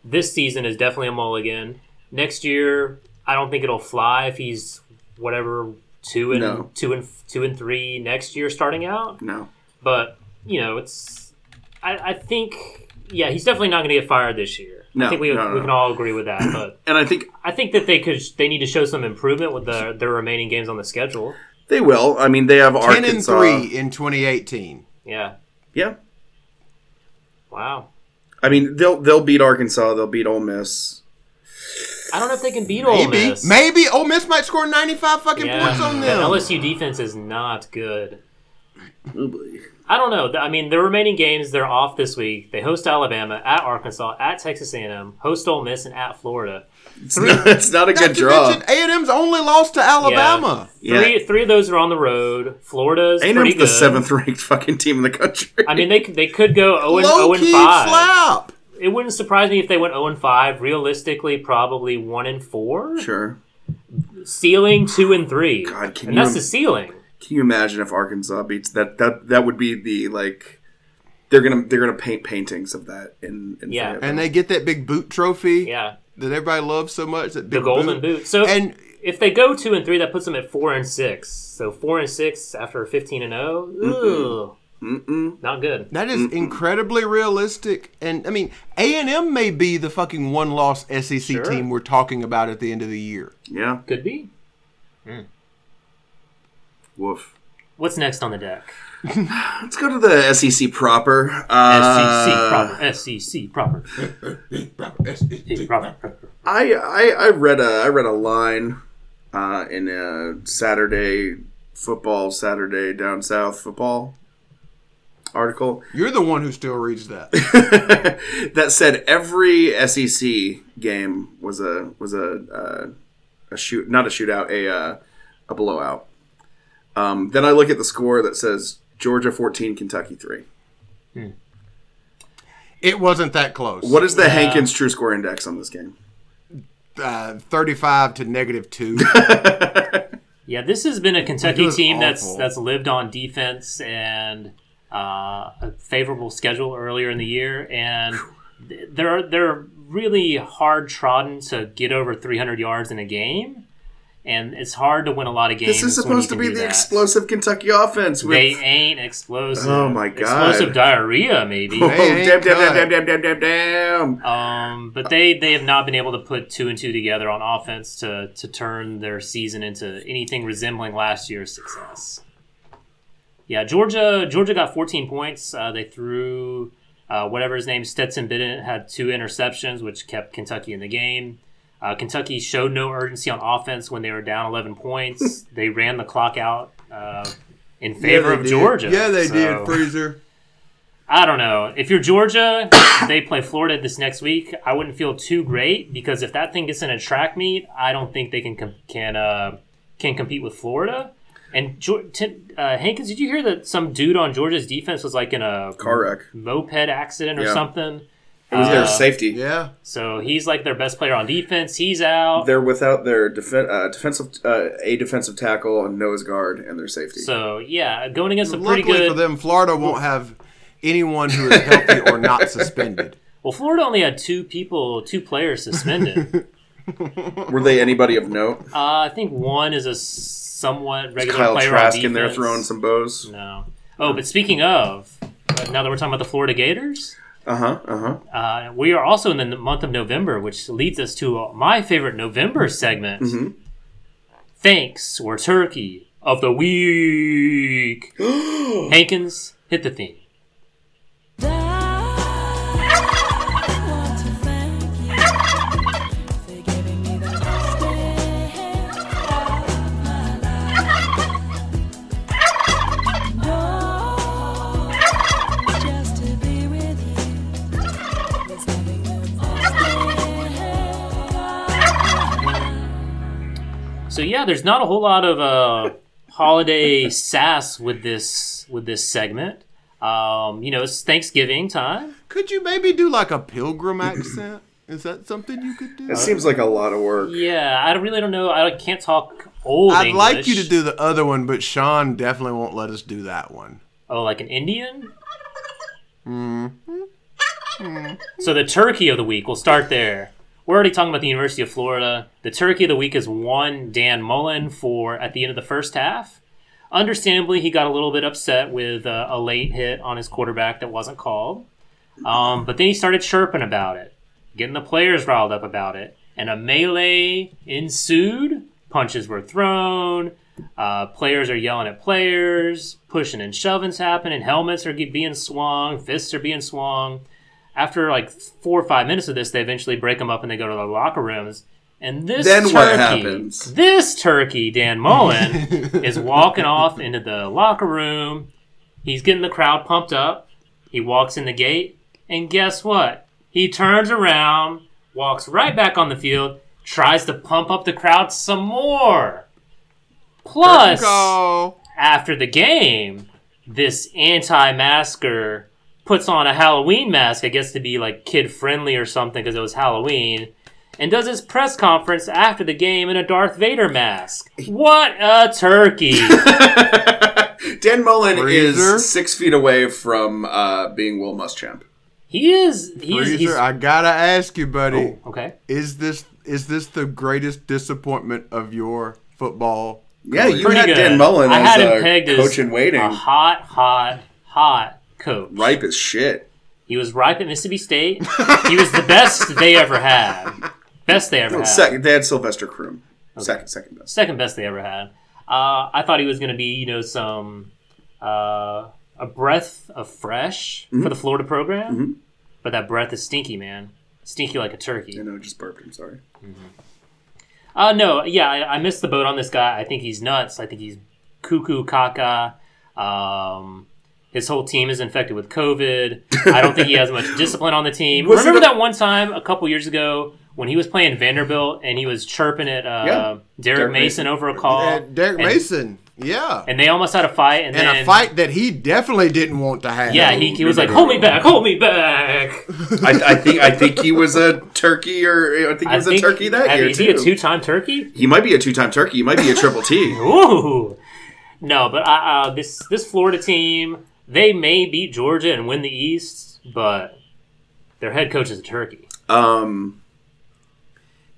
This season is definitely a mulligan. Next year, I don't think it'll fly if he's 2 and 3 next year starting out. No, but it's. I think he's definitely not going to get fired this year. No, I think we can all agree with that. But and I think that they need to show some improvement with their remaining games on the schedule. They will. I mean, they have Arkansas 10-3 in 2018. Yeah. Yeah. Wow. I mean, they'll beat Arkansas. They'll beat Ole Miss. I don't know if they can beat Ole Miss. Maybe Ole Miss might score 95 fucking points on them. The LSU defense is not good. I don't know. I mean, the remaining games, they're off this week. They host Alabama, at Arkansas, at Texas A&M, host Ole Miss, and at Florida. It's not a good draw. A&M's only lost to Alabama. Yeah. Three of those are on the road. Florida's A&M's pretty good. The 7th-ranked fucking team in the country. I mean, they could go 0-5. It wouldn't surprise me if they went 0-5. Realistically, probably 1-4. Sure. Ceiling 2-3. God, that's the ceiling. Can you imagine if Arkansas beats that would be the they're gonna paint paintings of that in and they get that big boot trophy that everybody loves so much, that big the golden boot. So and if they go 2-3, that puts them at 4-6. So 4-6 after 15-0, ooh, not good. That is incredibly realistic, and I mean A&M may be the fucking one-loss SEC team we're talking about at the end of the year. Yeah, could be. Mm. Woof. What's next on the deck? Let's go to the SEC proper. SEC proper. I read a line in a Saturday Down South Football article. You're the one who still reads that. That said, every SEC game was a blowout. Then I look at the score that says Georgia 14, Kentucky 3. Hmm. It wasn't that close. What is the Hankins True Score Index on this game? 35 to -2. Yeah, this has been a Kentucky team that's lived on defense and a favorable schedule earlier in the year, and they're really hard trodden to get over 300 yards in a game. And it's hard to win a lot of games. This is supposed to be the explosive Kentucky offense. They ain't explosive. Oh, my God. Explosive diarrhea, maybe. Oh, damn. But they have not been able to put two and two together on offense to turn their season into anything resembling last year's success. Yeah, Georgia got 14 points. They threw whatever his name, Stetson Bennett, had two interceptions, which kept Kentucky in the game. Kentucky showed no urgency on offense when they were down 11 points. They ran the clock out in favor of Georgia. Yeah, they did, Freezer. I don't know. If you're Georgia, they play Florida this next week. I wouldn't feel too great because if that thing gets in a track meet, I don't think they can compete with Florida. And Hankins, did you hear that some dude on Georgia's defense was like in a car wreck, moped accident or something? It was their safety. Yeah. So he's like their best player on defense. He's out. They're without their defensive tackle, a nose guard, and their safety. So, yeah, going against a pretty good... Luckily for them, Florida won't have anyone who is healthy or not suspended. Well, Florida only had two players suspended. Were they anybody of note? I think one is a somewhat regular player on defense. Kyle Trask in there throwing some bows? No. Oh, but speaking of, now that we're talking about the Florida Gators... We are also in the month of November, which leads us to my favorite November segment. Mm-hmm. Thanks, or Turkey of the Week. Hankins, hit the theme. So yeah, there's not a whole lot of holiday sass with this segment. It's Thanksgiving time. Could you maybe do like a Pilgrim accent? Is that something you could do? It seems like a lot of work. Yeah, I really don't know. I can't talk old English. I'd like you to do the other one, but Sean definitely won't let us do that one. Oh, like an Indian? So the turkey of the week, we'll start there. We're already talking about the University of Florida. The turkey of the week is one Dan Mullen at the end of the first half. Understandably, he got a little bit upset with a late hit on his quarterback that wasn't called. But then he started chirping about it, getting the players riled up about it. And a melee ensued. Punches were thrown. Players are yelling at players. Pushing and shoving's happening. Helmets are being swung. Fists are being swung. After like 4 or 5 minutes of this, they eventually break them up and they go to their locker rooms. And this turkey, Dan Mullen, is walking off into the locker room. He's getting the crowd pumped up. He walks in the gate. And guess what? He turns around, walks right back on the field, tries to pump up the crowd some more. Plus, after the game, this anti-masker puts on a Halloween mask, I guess to be like kid-friendly or something because it was Halloween, and does his press conference after the game in a Darth Vader mask. What a turkey! Dan Mullen is 6 feet away from being Will Muschamp. He is. He's I gotta ask you, buddy. Oh, okay. Is this the greatest disappointment of your football career? Yeah, you had Dan Mullen as a coach in waiting. A hot coach. Ripe as shit. He was ripe at Mississippi State. He was the best they ever had. Second, they had Sylvester Croom. Okay. Second best. Second best they ever had. I thought he was going to be, a breath of fresh for the Florida program. Mm-hmm. But that breath is stinky, man. Stinky like a turkey. I know, just burped him. Sorry. Mm-hmm. I missed the boat on this guy. I think he's nuts. I think he's cuckoo caca. His whole team is infected with COVID. I don't think he has much discipline on the team. Remember that one time a couple years ago when he was playing Vanderbilt and he was chirping at Derek Mason over a call? Derek Mason, yeah. And they almost had a fight. And then, a fight that he definitely didn't want to have. Yeah, he was like, hold me back. I think he was a turkey, a turkey that year, too. Is he a two-time turkey? He might be a two-time turkey. He might be a triple T. Ooh. No, but this Florida team... They may beat Georgia and win the East, but their head coach is a turkey.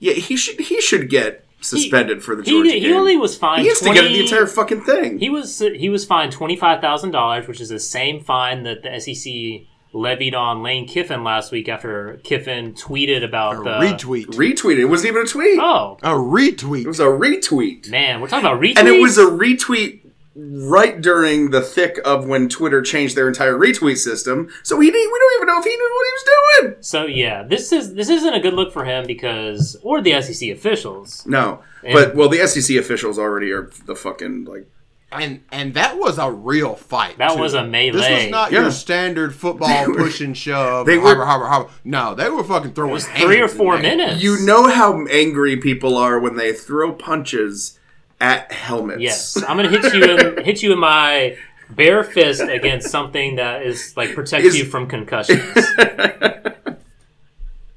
He should get suspended for the Georgia game. He only was fined. He has to get the entire fucking thing. He was fined $25,000, which is the same fine that the SEC levied on Lane Kiffin last week after Kiffin tweeted about the retweet. It wasn't even a tweet. Oh, a retweet. It was a retweet. Man, we're talking about retweets, and it was a retweet right during the thick of when Twitter changed their entire retweet system. So we don't even know if he knew what he was doing. So yeah, this isn't a good look for him because, or the SEC officials. No, but the SEC officials already are the fucking like. And that was a real fight. That was a melee. This was not your standard football push and shove. They were harbor. No, they were fucking throwing. It was 3 or 4 minutes. You know how angry people are when they throw punches at helmets. Yes, I'm gonna hit you in my bare fist against something that is like protects you from concussions.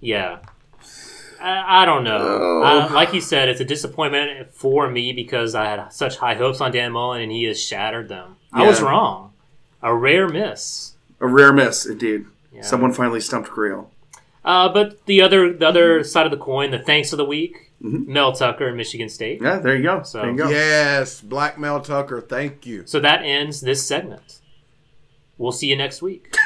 Yeah. I don't know. Oh. Like you said, it's a disappointment for me because I had such high hopes on Dan Mullen, and he has shattered them. Yeah. I was wrong. A rare miss. A rare miss, indeed. Yeah. Someone finally stumped Creel. But the other side of the coin, the thanks of the week, Mel Tucker and Michigan State. Yeah, there you go. So, there you go. Yes, Black Mel Tucker, thank you. So that ends this segment. We'll see you next week.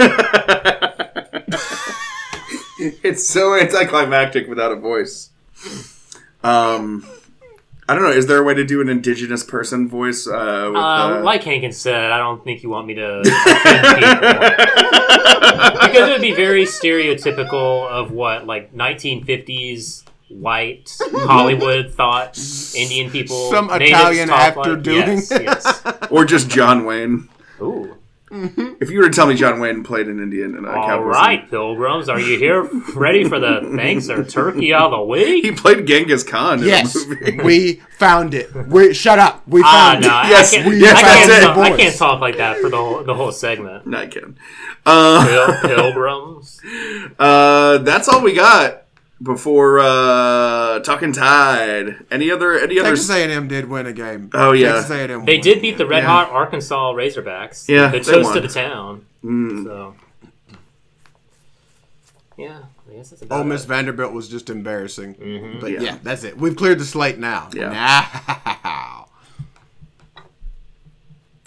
It's so anticlimactic without a voice. I don't know. Is there a way to do an indigenous person voice? Like Hankins said, I don't think you want me to. Because it would be very stereotypical of what, like 1950s white Hollywood thought Indian people. Some Italian actor doing it. Yes. Or just John Wayne. Ooh. Mm-hmm. If you were to tell me John Wayne played an Indian and Cowboys. All right, pilgrims, are you here ready for the thanks or turkey of the week? He played Genghis Khan in the movie. We found it. Shut up. We found it. I can't talk like that for the whole segment. No, I can. Pilgrims. That's all we got. Before Talking Tide, any other? Texas A&M did win a game. Oh yeah, Texas A&M. They did beat the red-hot Arkansas Razorbacks. Yeah, they toast to the town. Mm. So, yeah, I guess that's about it. Ole Miss Vanderbilt was just embarrassing, but yeah, that's it. We've cleared the slate now. Yeah. Now,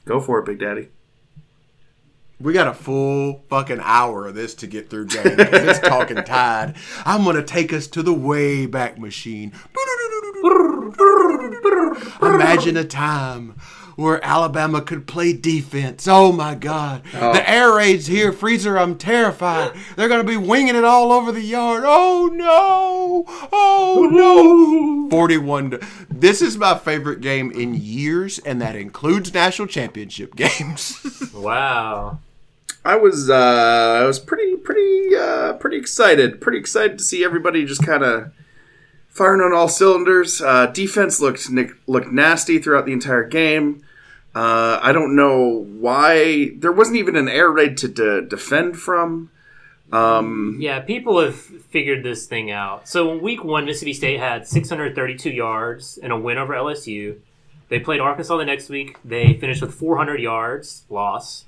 go for it, Big Daddy. We got a full fucking hour of this to get through, James. It's Talking Tide. I'm going to take us to the Wayback Machine. Imagine a time where Alabama could play defense. Oh, my God. Oh. The air raid's here. Freezer, I'm terrified. They're going to be winging it all over the yard. Oh, no. Oh, no. 41. This is my favorite game in years, and that includes national championship games. Wow. I was pretty excited to see everybody just kind of firing on all cylinders. Defense looked nasty throughout the entire game. I don't know why there wasn't even an air raid to defend from. Yeah, people have figured this thing out. So in week one, Mississippi State had 632 yards and a win over LSU. They played Arkansas the next week. They finished with 400 yards, loss.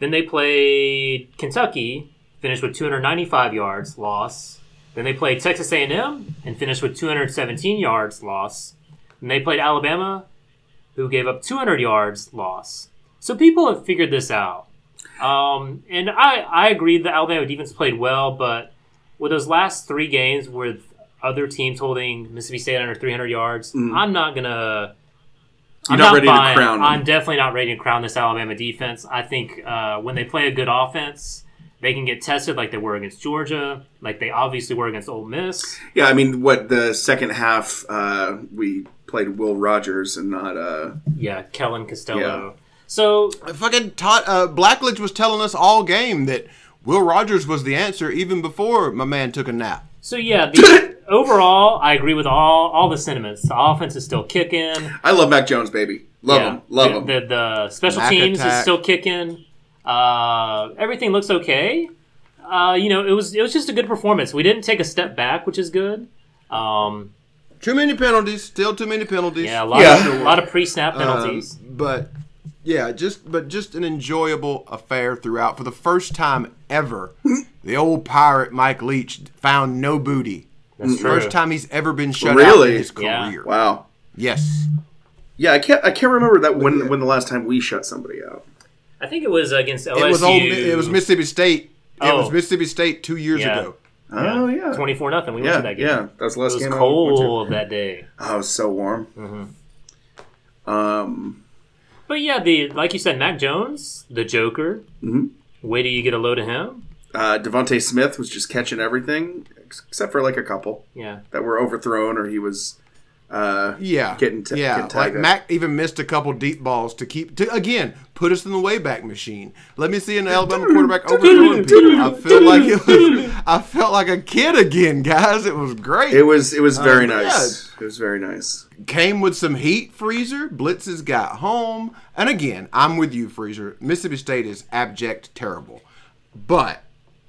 Then they played Kentucky, finished with 295 yards, loss. Then they played Texas A&M and finished with 217 yards, loss. And they played Alabama, who gave up 200 yards, loss. So people have figured this out. And I agree that Alabama defense played well, but with those last three games with other teams holding Mississippi State under 300 yards, I'm not going to... You're not ready to crown them. I'm definitely not ready to crown this Alabama defense. I think when they play a good offense... They can get tested like they were against Georgia, like they obviously were against Ole Miss. Yeah, I mean, what the second half we played Will Rogers and not Kellen Costello. Yeah. So fucking Blackledge was telling us all game that Will Rogers was the answer even before my man took a nap. So yeah, overall I agree with all the sentiments. The offense is still kicking. I love Mac Jones, baby. Love him. The special Mac teams attack is still kicking. Everything looks okay. It was just a good performance. We didn't take a step back, which is good. Too many penalties. Still too many penalties. Yeah, a lot of pre-snap penalties. But just an enjoyable affair throughout. For the first time ever, the old pirate Mike Leach found no booty. That's true. First time he's ever been shut out in his career. Yeah. Wow. Yes. Yeah, I can't remember that when the last time we shut somebody out. I think it was against LSU. It was Mississippi State. It was Mississippi State 2 years ago. Oh, yeah. 24-0. We went to that game. Yeah, that was the last game. It was cold that day. Oh, it was so warm. Mm-hmm. But, yeah, like you said, Mac Jones, the Joker. Mm-hmm. Wait till you get a load of him. Devontae Smith was just catching everything, except for, like, a couple. Yeah. That were overthrown or he was... getting like Mac even missed a couple deep balls to put us in the Wayback Machine. Let me see an Alabama quarterback overthrowing people. I felt like a kid again, guys. It was great. It was very nice. Yeah. It was very nice. Came with some heat, Freezer. Blitzes got home, and again, I'm with you, Freezer. Mississippi State is abject terrible, but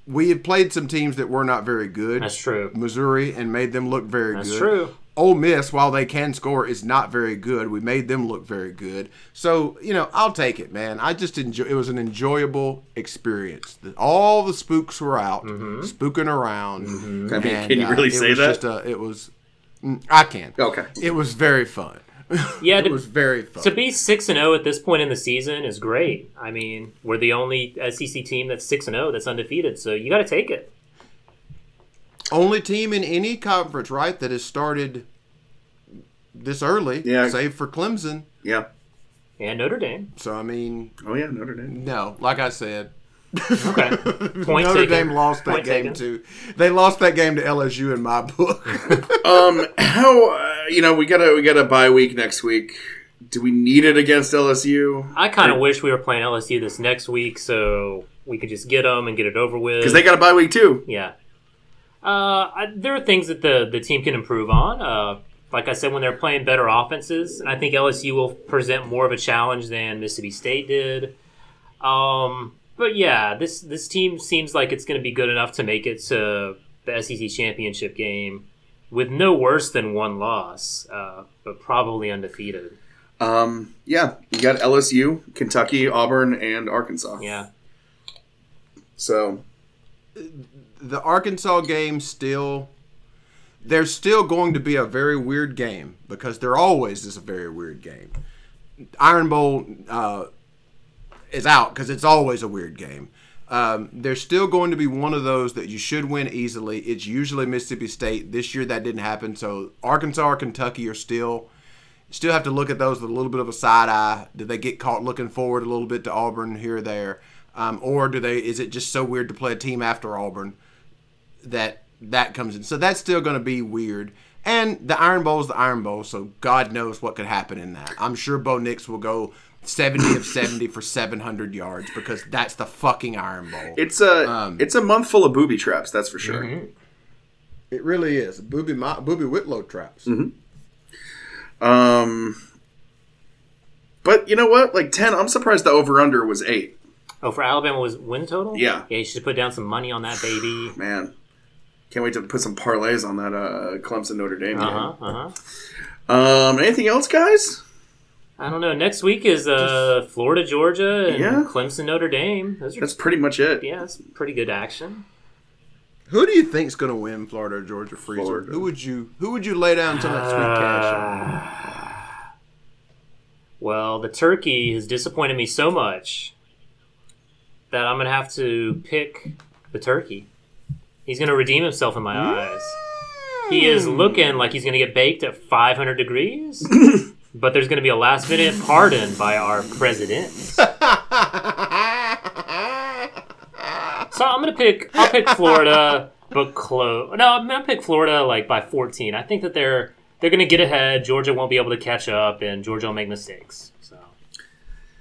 we had played some teams that were not very good. That's true. Missouri and made them look very good. That's true. Ole Miss, while they can score, is not very good. We made them look very good. So, I'll take it, man. I just enjoy. It was an enjoyable experience. All the spooks were out, spooking around. Mm-hmm. I mean, can you really say that? I can. Okay. It was very fun. Yeah, it was very fun. To be 6-0 at this point in the season is great. I mean, we're the only SEC team that's 6-0 that's undefeated, so you got to take it. Only team in any conference, right, that has started this early, save for Clemson. Yeah. And Notre Dame. So, I mean... Oh, yeah, Notre Dame. No, like I said. Okay. Notre Dame lost that game, too. They lost that game to LSU in my book. We got a bye week next week. Do we need it against LSU? I kind of wish we were playing LSU this next week so we could just get them and get it over with. Because they got a bye week, too. Yeah. There are things that the team can improve on. Like I said, when they're playing better offenses, and I think LSU will present more of a challenge than Mississippi State did. But yeah, this team seems like it's going to be good enough to make it to the SEC championship game with no worse than one loss, but probably undefeated. You got LSU, Kentucky, Auburn, and Arkansas. Yeah. So... The Arkansas game there's still going to be a very weird game because there always is a very weird game. Iron Bowl is out because it's always a weird game. There's still going to be one of those that you should win easily. It's usually Mississippi State. This year that didn't happen, so Arkansas or Kentucky are still have to look at those with a little bit of a side eye. Did they get caught looking forward a little bit to Auburn here or there? Or is it just so weird to play a team after Auburn that comes in? So that's still going to be weird. And the Iron Bowl is the Iron Bowl, so God knows what could happen in that. I'm sure Bo Nix will go 70 of 70 for 700 yards because that's the fucking Iron Bowl. It's a month full of booby traps, that's for sure. Mm-hmm. It really is. Booby Whitlow traps. Mm-hmm. But you know what? Like 10, I'm surprised the over-under was 8. Oh, for Alabama was win total? Yeah. Yeah, you should put down some money on that, baby. Man. Can't wait to put some parlays on that Clemson-Notre Dame game. Anything else, guys? I don't know. Next week is Florida, Georgia, and Clemson-Notre Dame. That's pretty much it. Yeah, that's pretty good action. Who do you think's going to win Florida or Georgia, Freezer? Florida. Who would you lay down until next week, Cash? Well, the turkey has disappointed me so much that I'm going to have to pick the turkey. He's going to redeem himself in my eyes. He is looking like he's going to get baked at 500 degrees, but there's going to be a last-minute pardon by our president. So I'll pick Florida, but close. No, I'm going to pick Florida like by 14. I think that they're going to get ahead. Georgia won't be able to catch up, and Georgia will make mistakes. So,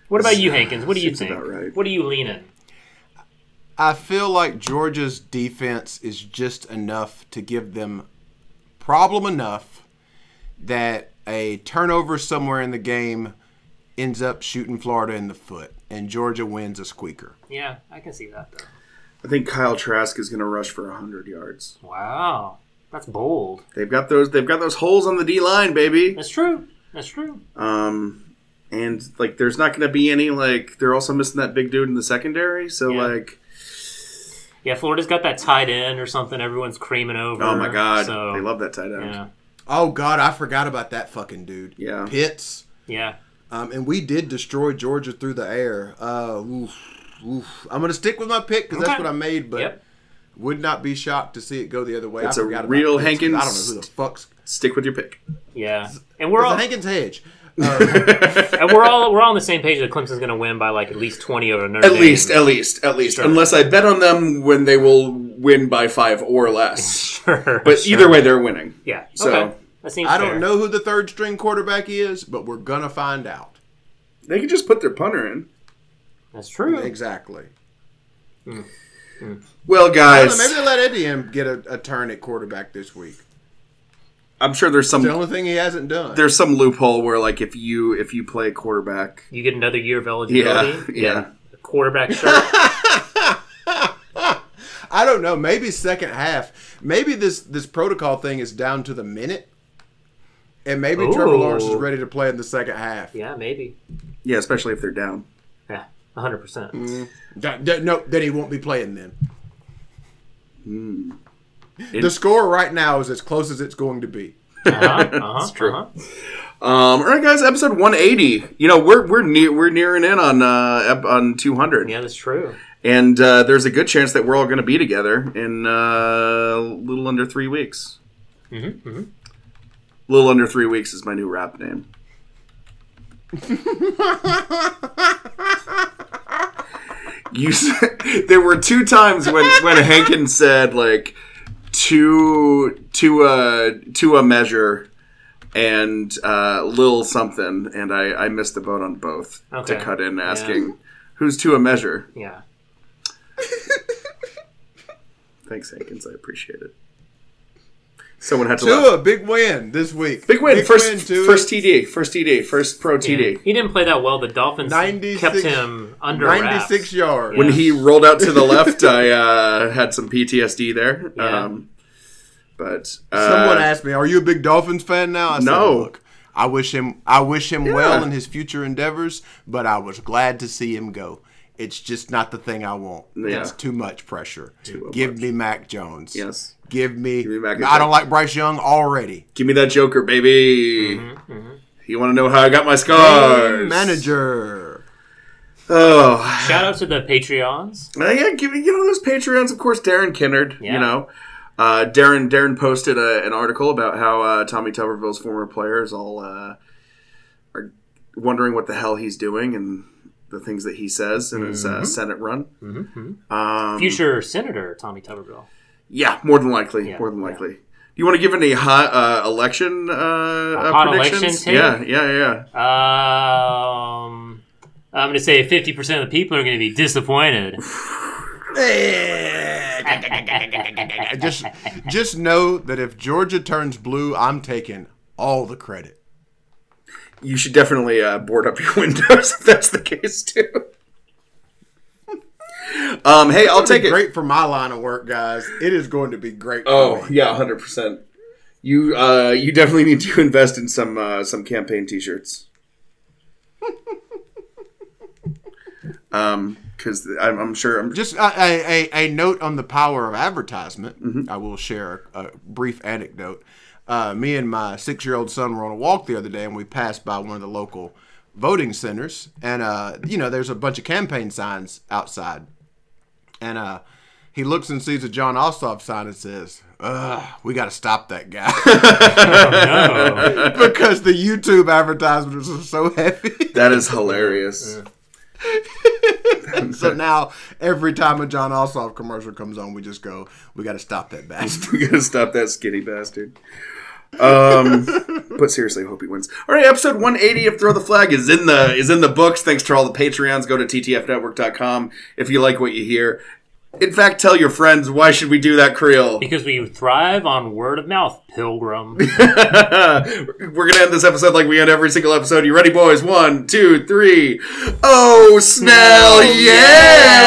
what about you, Hankins? What do you think? About right. What are you leaning? I feel like Georgia's defense is just enough to give them problem enough that a turnover somewhere in the game ends up shooting Florida in the foot, and Georgia wins a squeaker. Yeah, I can see that, though. I think Kyle Trask is going to rush for 100 yards. Wow. That's bold. They've got those holes on the D-line, baby. That's true. And, like, there's not going to be any, like, they're also missing that big dude in the secondary, so, like... Yeah, Florida's got that tight end or something everyone's creaming over. Oh, my God. So, they love that tight end. Yeah. Oh, God, I forgot about that fucking dude. Yeah. Pitts. Yeah. And we did destroy Georgia through the air. I'm going to stick with my pick because that's what I made, but would not be shocked to see it go the other way. It's a real Hankins. I don't know who the fuck's. Stick with your pick. Yeah. And we're all. It's a Hankins hedge. And we're all on the same page that Clemson's going to win by like at least 20 over Notre Dame. At least. Sure. Unless I bet on them when they will win by 5 or less. Sure. But either way, they're winning. Yeah. So okay. That seems I don't know who the third string quarterback is, but we're gonna find out. They could just put their punter in. That's true. Exactly. Mm. Mm. Well, guys, maybe they let Indiana get a turn at quarterback this week. I'm sure there's some. It's the only thing he hasn't done. There's some loophole where, like, if you play quarterback, you get another year of eligibility. Yeah. A quarterback shirt. I don't know. Maybe second half. Maybe this protocol thing is down to the minute, and maybe Trevor Lawrence is ready to play in the second half. Yeah, maybe. Yeah, especially if they're down. Yeah, 100%. No, then he won't be playing then. Hmm. The score right now is as close as it's going to be. That's true. All right, guys, episode 180. You know, we're nearing in on 200. Yeah, that's true. And there's a good chance that we're all going to be together in a little under 3 weeks. Mm-hmm, mm-hmm. Little under 3 weeks is my new rap name. There were two times when Hankin said, like, to a measure and little something, and I missed the boat on both to cut in asking, who's to a measure? Yeah. Thanks, Hankins. I appreciate it. Someone had to Tua, big win this week. Big win. First TD. First pro TD. Yeah. He didn't play that well. The Dolphins kept him under 96 yards. When he rolled out to the left, I had some PTSD there. Yeah. But someone asked me, "Are you a big Dolphins fan now?" I said, "No. Look, I wish him well in his future endeavors, but I was glad to see him go. It's just not the thing I want. Yeah. It's too much pressure. Give me Mac Jones. Yes. Give me Mac Jones. I don't like Bryce Young already. Give me that Joker, baby. Mm-hmm, mm-hmm. You want to know how I got my scars? Game manager. Oh. Shout out to the Patreons. Yeah, give me those Patreons. Of course, Darren Kinnard. Yeah. You know, Darren posted an article about how Tommy Tuberville's former players all are wondering what the hell he's doing and the things that he says in his Senate run. Mm-hmm. Future Senator Tommy Tuberville. Yeah, more than likely. Yeah, more than likely. Yeah. You want to give any hot election predictions? Election, yeah. I'm going to say 50% of the people are going to be disappointed. just know that if Georgia turns blue, I'm taking all the credit. You should definitely board up your windows if that's the case, too. Hey, I'll take it. Great for my line of work, guys. It is going to be great. Oh, yeah, 100%. You definitely need to invest in some campaign T-shirts. Because I'm sure I'm just a note on the power of advertisement. Mm-hmm. I will share a brief anecdote. Me and my 6-year-old son were on a walk the other day, and we passed by one of the local voting centers. And, there's a bunch of campaign signs outside. And he looks and sees a John Ossoff sign and says, we got to stop that guy. Oh, no. Because the YouTube advertisements are so heavy. That is hilarious. So now, every time a John Ossoff commercial comes on, we just go, we got to stop that bastard. We got to stop that skinny bastard. But seriously, I hope he wins. All right, episode 180 of Throw the Flag is in the books. Thanks to all the Patreons. Go to ttfnetwork.com if you like what you hear. In fact, tell your friends. Why should we do that, Creel? Because we thrive on word of mouth, pilgrim. We're going to end this episode like we end every single episode. You ready, boys? 1, 2, 3. Oh, Snell, yeah!